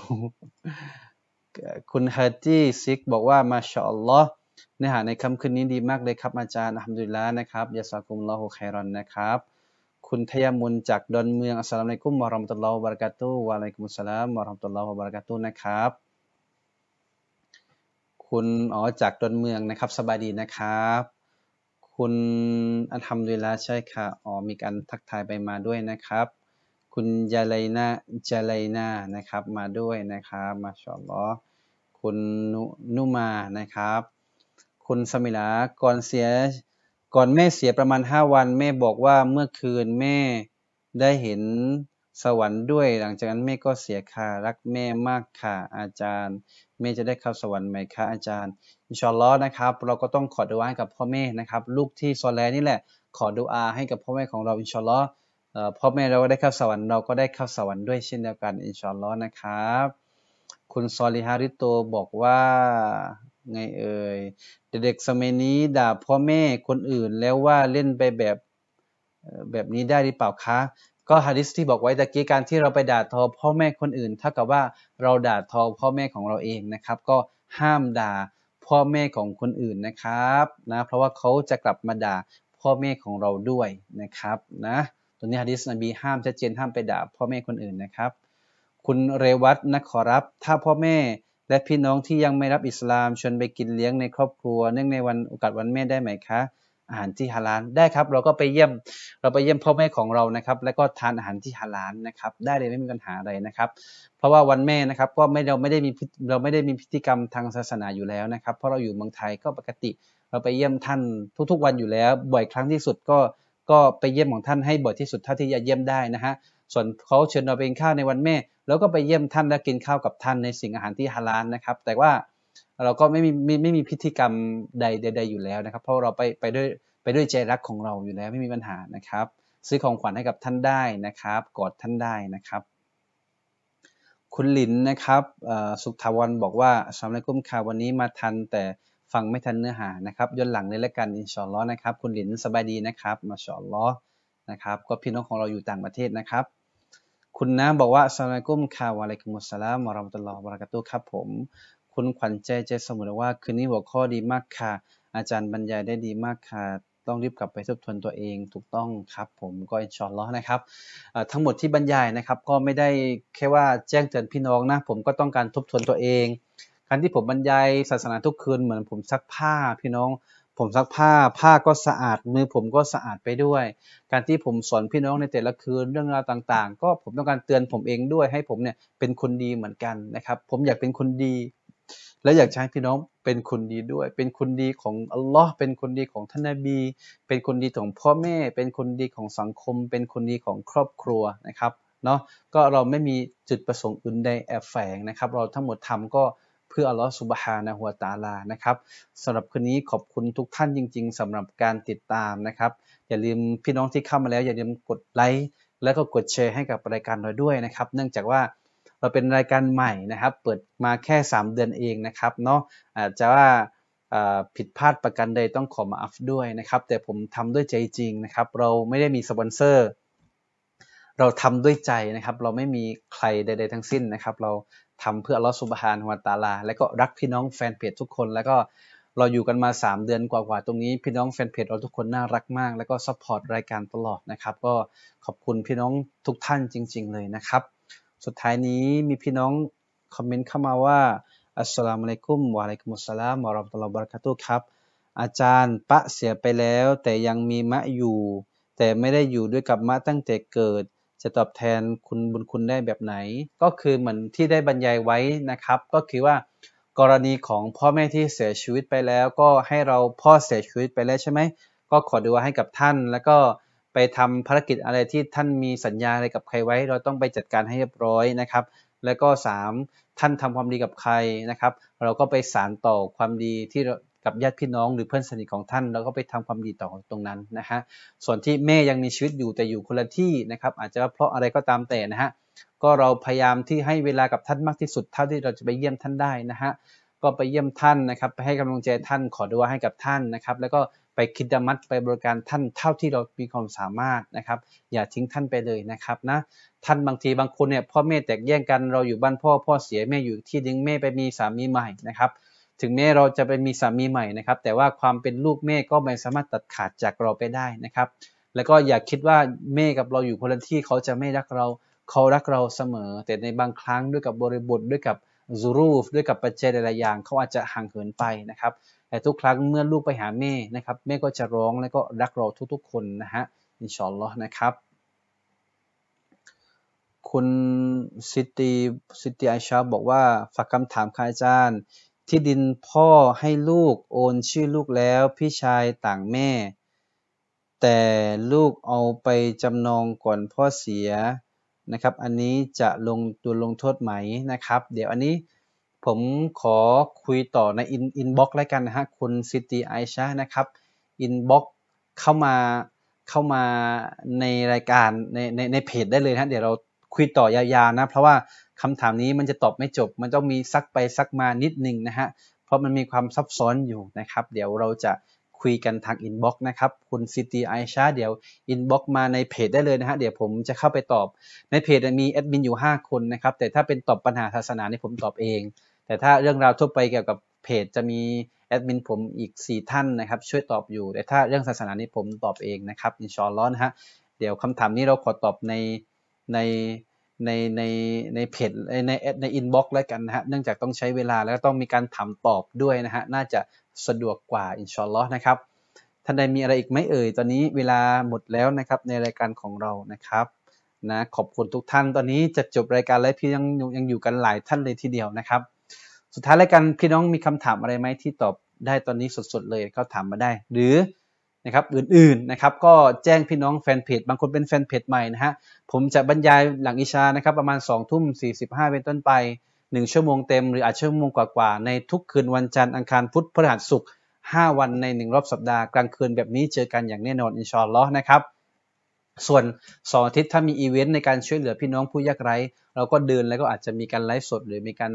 คุณฮาจีซิกบอกว่ามาชาอัลเลาะห์เนื้อหาในค่ำคืนนี้ดีมากเลยครับอาจารย์อัลฮัมดุลิลลาห์นะครับยะซากุมุลลอฮุค็อยรอนนะครับคุณทยมนจากดอนเมืองอัสสลามุอะลัยกุมวะเราะห์มะตุลลอฮิวะบะเราะกาตุฮ์วะอะลัยกุมุสสลามวะเราะห์มะตุลลอฮิวะบะเราะกาตุฮ์นะครับคุณอ๋อจากดอนเมืองนะครับสบายดีนะครับคุณอัลฮัมดุลิลลาห์ใช่ค่ะอ๋อมีการทักทายไปมาด้วยนะครับคุณยาไลนาจาไลนานะครับมาด้วยนะครับมาชาอัลลอฮ์คุณนุมานะครับคุณสมิลาก่อนเสียก่อนแม่เสียประมาณห้าวันแม่บอกว่าเมื่อคืนแม่ได้เห็นสวรรค์ด้วยหลังจากนั้นแม่ก็เสียค่ะรักแม่มากค่ะอาจารย์แม่จะได้เข้าสวรรค์ไหมคะอาจารย์อินชาอัลเลาะห์นะครับเราก็ต้องขอดุอาให้กับพ่อแม่นะครับลูกที่ซอเลห์นี่แหละขอดุอาให้กับพ่อแม่ของเราอินชาอัลเลาะห์เอ่อพ่อแม่เราก็ได้เข้าสวรรค์เราก็ได้เข้าสวรรค์ด้วยเช่นเดียวกันอินชาอัลเลาะห์นะครับคุณซอลิฮาริโตบอกว่าไงเอ่ยเด็กๆสมัยนี้ด่าพ่อแม่คนอื่นแล้วว่าเล่นไปแบบแบบนี้ได้หรือเปล่าคะก็หะดีษที่บอกไว้ตะกี้การที่เราไปด่าทอพ่อแม่คนอื่นเท่ากับว่าเราด่าทอพ่อแม่ของเราเองนะครับก็ห้ามด่าพ่อแม่ของคนอื่นนะครับนะเพราะว่าเขาจะกลับมาด่าพ่อแม่ของเราด้วยนะครับนะตัวนี้หะดีษนบีห้ามชัดเจนห้ามไปด่าพ่อแม่คนอื่นนะครับคุณเรวัตนะขอรับถ้าพ่อแม่และพี่น้องที่ยังไม่รับอิสลามชวนไปกินเลี้ยงในครอบครัวเนื่องในวันโอกาสวันแม่ได้ไหมคะอาหารที่ฮาลาลได้ครับเราก็ไปเยี่ยมเราไปเยี่ยมพ่อแม่ของเรานะครับแล้วก็ทานอาหารที่ฮาลาลนะครับได้เลยไม่มีปัญหาอะไรนะครับเพราะว่าวันแม่นะครับก็ไม่เราไม่ได้มีเราไม่ได้มีพิธีกรรมทางศาสนาอยู่แล้วนะครับเพราะเราอยู่เมืองไทยก็ปกติเราไปเยี่ยมท่านทุกๆวันอยู่แล้วบ่อยครั้งที่สุดก็ก็ไปเยี่ยมของท่านให้บ่อยที่สุดเท่าที่จะเยี่ยมได้นะฮะ ส่วนเขาเชิญเราไปกินข้าวในวันแม่แล้วก็ไปเยี่ยมท่านและกินข้าวกับท่านในสิ่งอาหารที่ฮาลาลนะครับแต่ว่าเราก็ไม่มีไม่มีพิธีกรรมใดใดอยู่แล้วนะครับเพราะเราไปไปด้วยไปด้วยใจรักของเราอยู่แล้วไม่มีปัญหานะครับซื้อของขวัญให้กับท่านได้นะครับกอดท่านได้นะครับคุณหลินนะครับสุทธาวรบอกว่าอัสสลามุอะลัยกุมค่ะวันนี้มาทันแต่ฟังไม่ทันเนื้อหานะครับย้อนหลังเลยละกันอินชาอัลเลาะห์นะครับคุณหลินสบายดีนะครับมาชาอัลเลาะห์นะครับก็พี่น้องของเราอยู่ต่างประเทศนะครับคุณน้ำบอกว่าอัสสลามุอะลัยกุมค่ะวะอะลัยกุมุสสลามวะเราะมะตุลลอฮิวะบะเราะกาตุฮ์ครับผมคุณขวัญใจใจสมุทรว่าคืนนี้หัวข้อดีมากค่ะอาจารย์บรรยายได้ดีมากค่ะต้องรีบกลับไปทบทวนตัวเองถูกต้องครับผมก็อินชาอัลเลาะห์นะครับทั้งหมดที่บรรยายนะครับก็ไม่ได้แค่ว่าแจ้งเตือนพี่น้องนะผมก็ต้องการทบทวนตัวเองการที่ผมบรรยายศาสนาทุกคืนเหมือนผมซักผ้าพี่น้องผมซักผ้าผ้าก็สะอาดมือผมก็สะอาดไปด้วยการที่ผมสอนพี่น้องในแต่ละคืนเรื่องราวต่างๆก็ผมต้องการเตือนผมเองด้วยให้ผมเนี่ยเป็นคนดีเหมือนกันนะครับผมอยากเป็นคนดีและอยากใช้พี่น้องเป็นคนดีด้วยเป็นคนดีของอัลลอฮ์เป็นคนดีของท่านนบีเป็นคนดีของพ่อแม่เป็นคนดีของสังคมเป็นคนดีของครอบครัวนะครับเนาะก็เราไม่มีจุดประสงค์อื่นใดแอบแฝงนะครับเราทั้งหมดทำก็เพื่ออัลลอฮ์ซุบฮานะฮูวะตะอาลานะครับสำหรับคืนนี้ขอบคุณทุกท่านจริงๆสำหรับการติดตามนะครับอย่าลืมพี่น้องที่เข้ามาแล้วอย่าลืมกดไลค์และก็กดแชร์ให้กับรายการเราด้วยนะครับเนื่องจากว่าเราเป็นรายการใหม่นะครับเปิดมาแค่สามเดือนเองนะครับเนาะอาจจะว่าผิดพลาดประการใดต้องขอมาอัฟด้วยนะครับแต่ผมทำด้วยใจจริงนะครับเราไม่ได้มีสปอนเซอร์เราทำด้วยใจนะครับเราไม่มีใครใดๆทั้งสิ้นนะครับเราทำเพื่ออัลเลาะห์ซุบฮานะฮูวะตะอาลาและก็รักพี่น้องแฟนเพจทุกคนแล้วก็เราอยู่กันมาสามเดือนกว่าๆตรงนี้พี่น้องแฟนเพจเราทุกคนน่ารักมากแล้วก็ซัพพอร์ตรายการตลอดนะครับก็ขอบคุณพี่น้องทุกท่านจริงๆเลยนะครับสุดท้ายนี้มีพี่น้องคอมเมนต์เข้ามาว่าอัสสลามุอะลัยกุมวะอะลัยกุมุสสลามวะเราะมะตุลลอฮิวะบะเราะกาตุฮ์ครับอาจารย์ปะเสียไปแล้วแต่ยังมีมะอยู่แต่ไม่ได้อยู่ด้วยกับมะตั้งแต่เกิดจะตอบแทนคุณบุญคุณได้แบบไหนก็คือเหมือนที่ได้บรรยายไว้นะครับก็คือว่ากรณีของพ่อแม่ที่เสียชีวิตไปแล้วก็ให้เราพ่อเสียชีวิตไปแล้วใช่ไหมก็ขอดูว่าให้กับท่านแล้วก็ไปทำภารกิจอะไรที่ท่านมีสัญญาอะไรกับใครไว้เราต้องไปจัดการให้เรียบร้อยนะครับแล้วก็สามท่านทำความดีกับใครนะครับเราก็ไปสานต่อความดีที่กับญาติพี่น้องหรือเพื่อนสนิทของท่านแล้วก็ไปทำความดีต่อตรงนั้นนะฮะส่วนที่แม่ยังมีชีวิตอยู่แต่อยู่คนละที่นะครับอาจจะเพราะอะไรก็ตามแต่นะฮะก็เราพยายามที่ให้เวลากับท่านมากที่สุดเท่าที่เราจะไปเยี่ยมท่านได้นะฮะก็ไปเยี่ยมท่านนะครับไปให้กำลังใจท่านขอดุอาให้กับท่านนะครับแล้วก็ไปคิดดามัดไปบริการท่านเท่าที่เรามีความสามารถนะครับอย่าทิ้งท่านไปเลยนะครับนะท่านบางทีบางคนเนี่ยพ่อแม่แตกแยกกันเราอยู่บ้านพ่อพ่อเสียแม่อยู่ที่นึงแม่ไปมีสามีใหม่นะครับถึงแม้เราจะไปมีสามีใหม่นะครับแต่ว่าความเป็นลูกแม่ก็ไม่สามารถตัดขาดจากเราไปได้นะครับแล้วก็อย่าคิดว่าแม่กับเราอยู่คนละที่เขาจะไม่รักเราเขารักเราเสมอแต่ในบางครั้งด้วยกับบริบทด้วยกับซูรูฟด้วยกับปัจจัยหลายๆอย่างเขาอาจจะห่างเหินไปนะครับแต่ทุกครั้งเมื่อลูกไปหาแม่นะครับแม่ก็จะร้องและก็รักเราทุกๆคนนะฮะอินชาอัลเลาะห์นะครับคุณซิตีซิตีอาชาบอกว่าฝากคำถามค่ะอาจารย์ที่ดินพ่อให้ลูกโอนชื่อลูกแล้วพี่ชายต่างแม่แต่ลูกเอาไปจำนองก่อนพ่อเสียนะครับอันนี้จะลงตัวลงโทษไหมนะครับเดี๋ยวอันนี้ผมขอคุยต่อในอินอินบ็อกซ์แล้วกันนะฮะคุณซิตีไอชานะครับอินบ็อกซ์เข้ามาเข้ามาในรายการในในในเพจได้เลยนะเดี๋ยวเราคุยต่อยาวๆนะเพราะว่าคำถามนี้มันจะตอบไม่จบมันต้องมีซักไปซักมานิดนึงนะฮะเพราะมันมีความซับซ้อนอยู่นะครับเดี๋ยวเราจะคุยกันทางอินบ็อกซ์นะครับคุณซิตีไอชาเดี๋ยวอินบ็อกซ์มาในเพจได้เลยนะฮะเดี๋ยวผมจะเข้าไปตอบในเพจมีแอดมินอยู่ห้าคนนะครับแต่ถ้าเป็นตอบปัญหาศาสนานี่ผมตอบเองแต่ถ้าเรื่องราวทั่วไปเกี่ยวกับเพจจะมีแอดมินผมอีกสี่ท่านนะครับช่วยตอบอยู่แต่ถ้าเรื่องศาสนานี่ผมตอบเองนะครับอินชาอัลเลาะห์นะฮะเดี๋ยวคำถามนี้เราขอตอบในในในในในเพจในในอินบ็อกซ์แล้วกันนะฮะเนื่องจากต้องใช้เวลาแล้วก็ต้องมีการถามตอบด้วยนะฮะน่าจะสะดวกกว่าอินชาอัลเลาะห์นะครับท่านใดมีอะไรอีกไหมเอ่ยตอนนี้เวลาหมดแล้วนะครับในรายการของเรานะครับนะขอบคุณทุกท่านตอนนี้จะจบรายการแล้วพี่ยังยังอยู่กันหลายท่านเลยทีเดียวนะครับสุดท้ายรายการพี่น้องมีคำถามอะไรไหมที่ตอบได้ตอนนี้สดๆเลยเขาถามมาได้หรือ นะครับอื่นๆนะครับก็แจ้งพี่น้องแฟนเพจบางคนเป็นแฟนเพจใหม่นะฮะผมจะบรรยายหลังอิชานะครับประมาณ สองทุ่มสี่สิบห้า เป็นต้นไปหนึ่งชั่วโมงเต็มหรืออาจชั่วโมงกว่าๆในทุกคืนวันจันทร์อังคารพุธพฤหัสศุกร์ห้าวันในหนึ่งรอบสัปดาห์กลางคืนแบบนี้เจอกันอย่างแน่นอนอินชาอัลเลาะห์นะครับส่วนสองอาทิตย์ถ้ามีอีเวนต์ในการช่วยเหลือพี่น้องผู้ยากไร้เราก็เดินแล้วก็อาจจะมีการไลฟ์สดหรือมีการ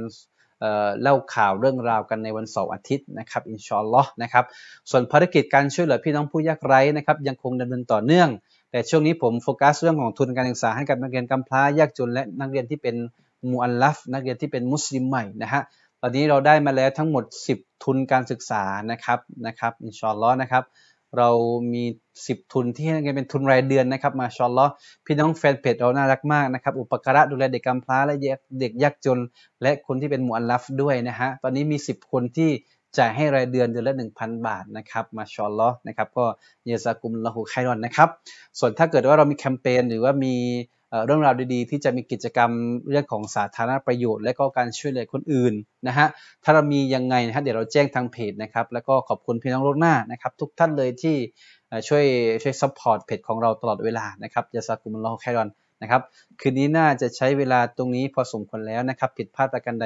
เล่าข่าวเรื่องราวกันในวันเสาร์อาทิตย์นะครับอินชาอัลเลาะห์นะครับส่วนภารกิจการช่วยเหลือพี่น้องผู้ยากไร้นะครับยังคงดำเนินต่อเนื่องแต่ช่วงนี้ผมโฟกัสเรื่องของทุนการศึกษาให้กับนักเรียนกำพร้ายากจนและนักเรียนที่เป็นมุอัลลัฟนักเรียนที่เป็นมุสลิมใหม่นะฮะตอนนี้เราได้มาแล้วทั้งหมดสิบทุนการศึกษานะครับนะครับอินชาอัลเลาะห์นะครับเรามีสิบทุนที่ให้เป็นทุนรายเดือนนะครับมาชาอัลเลาะห์พี่น้องแฟนเพจเราน่ารักมากนะครับอุปการะดูแลเด็กกำพร้าและเด็กยากจนและคนที่เป็นมุอัลลัฟด้วยนะฮะตอนนี้มีสิบคนที่จ่ายให้รายเดือนเดือนละ หนึ่งพัน บาทนะครับมาชาอัลเลาะห์นะครับก็ยะซากุมุลลอฮุค็อยรอนนะครับส่วนถ้าเกิดว่าเรามีแคมเปญหรือว่ามีเรื่องราวดีๆที่จะมีกิจกรรมเรื่องของสาธารณประโยชน์และก็การช่วยเหลือคนอื่นนะฮะถ้าเรามียังไงนะฮะเดี๋ยวเราแจ้งทางเพจนะครับแล้วก็ขอบคุณพี่น้องล่วงหน้านะครับทุกท่านเลยที่ช่วยช่วยซัพพอร์ตเพจของเราตลอดเวลานะครับยะซากุมุลลอฮุค็อยรอนนะครับคืนนี้น่าจะใช้เวลาตรงนี้พอสมควรแล้วนะครับผิดพลาดประการใด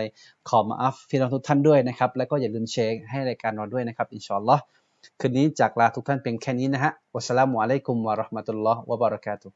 ขอมาอัฟพี่น้องทุกท่านด้วยนะครับแล้วก็อย่าลืมแชร์ให้รายการเราด้วยนะครับอินชาอัลเลาะห์คืนนี้จากลาทุกท่านเพียงแค่นี้นะฮะวัสสลามุอะลัยกุมวะเราะห์มะตุลลอฮ์วะบะเราะกาตุฮ์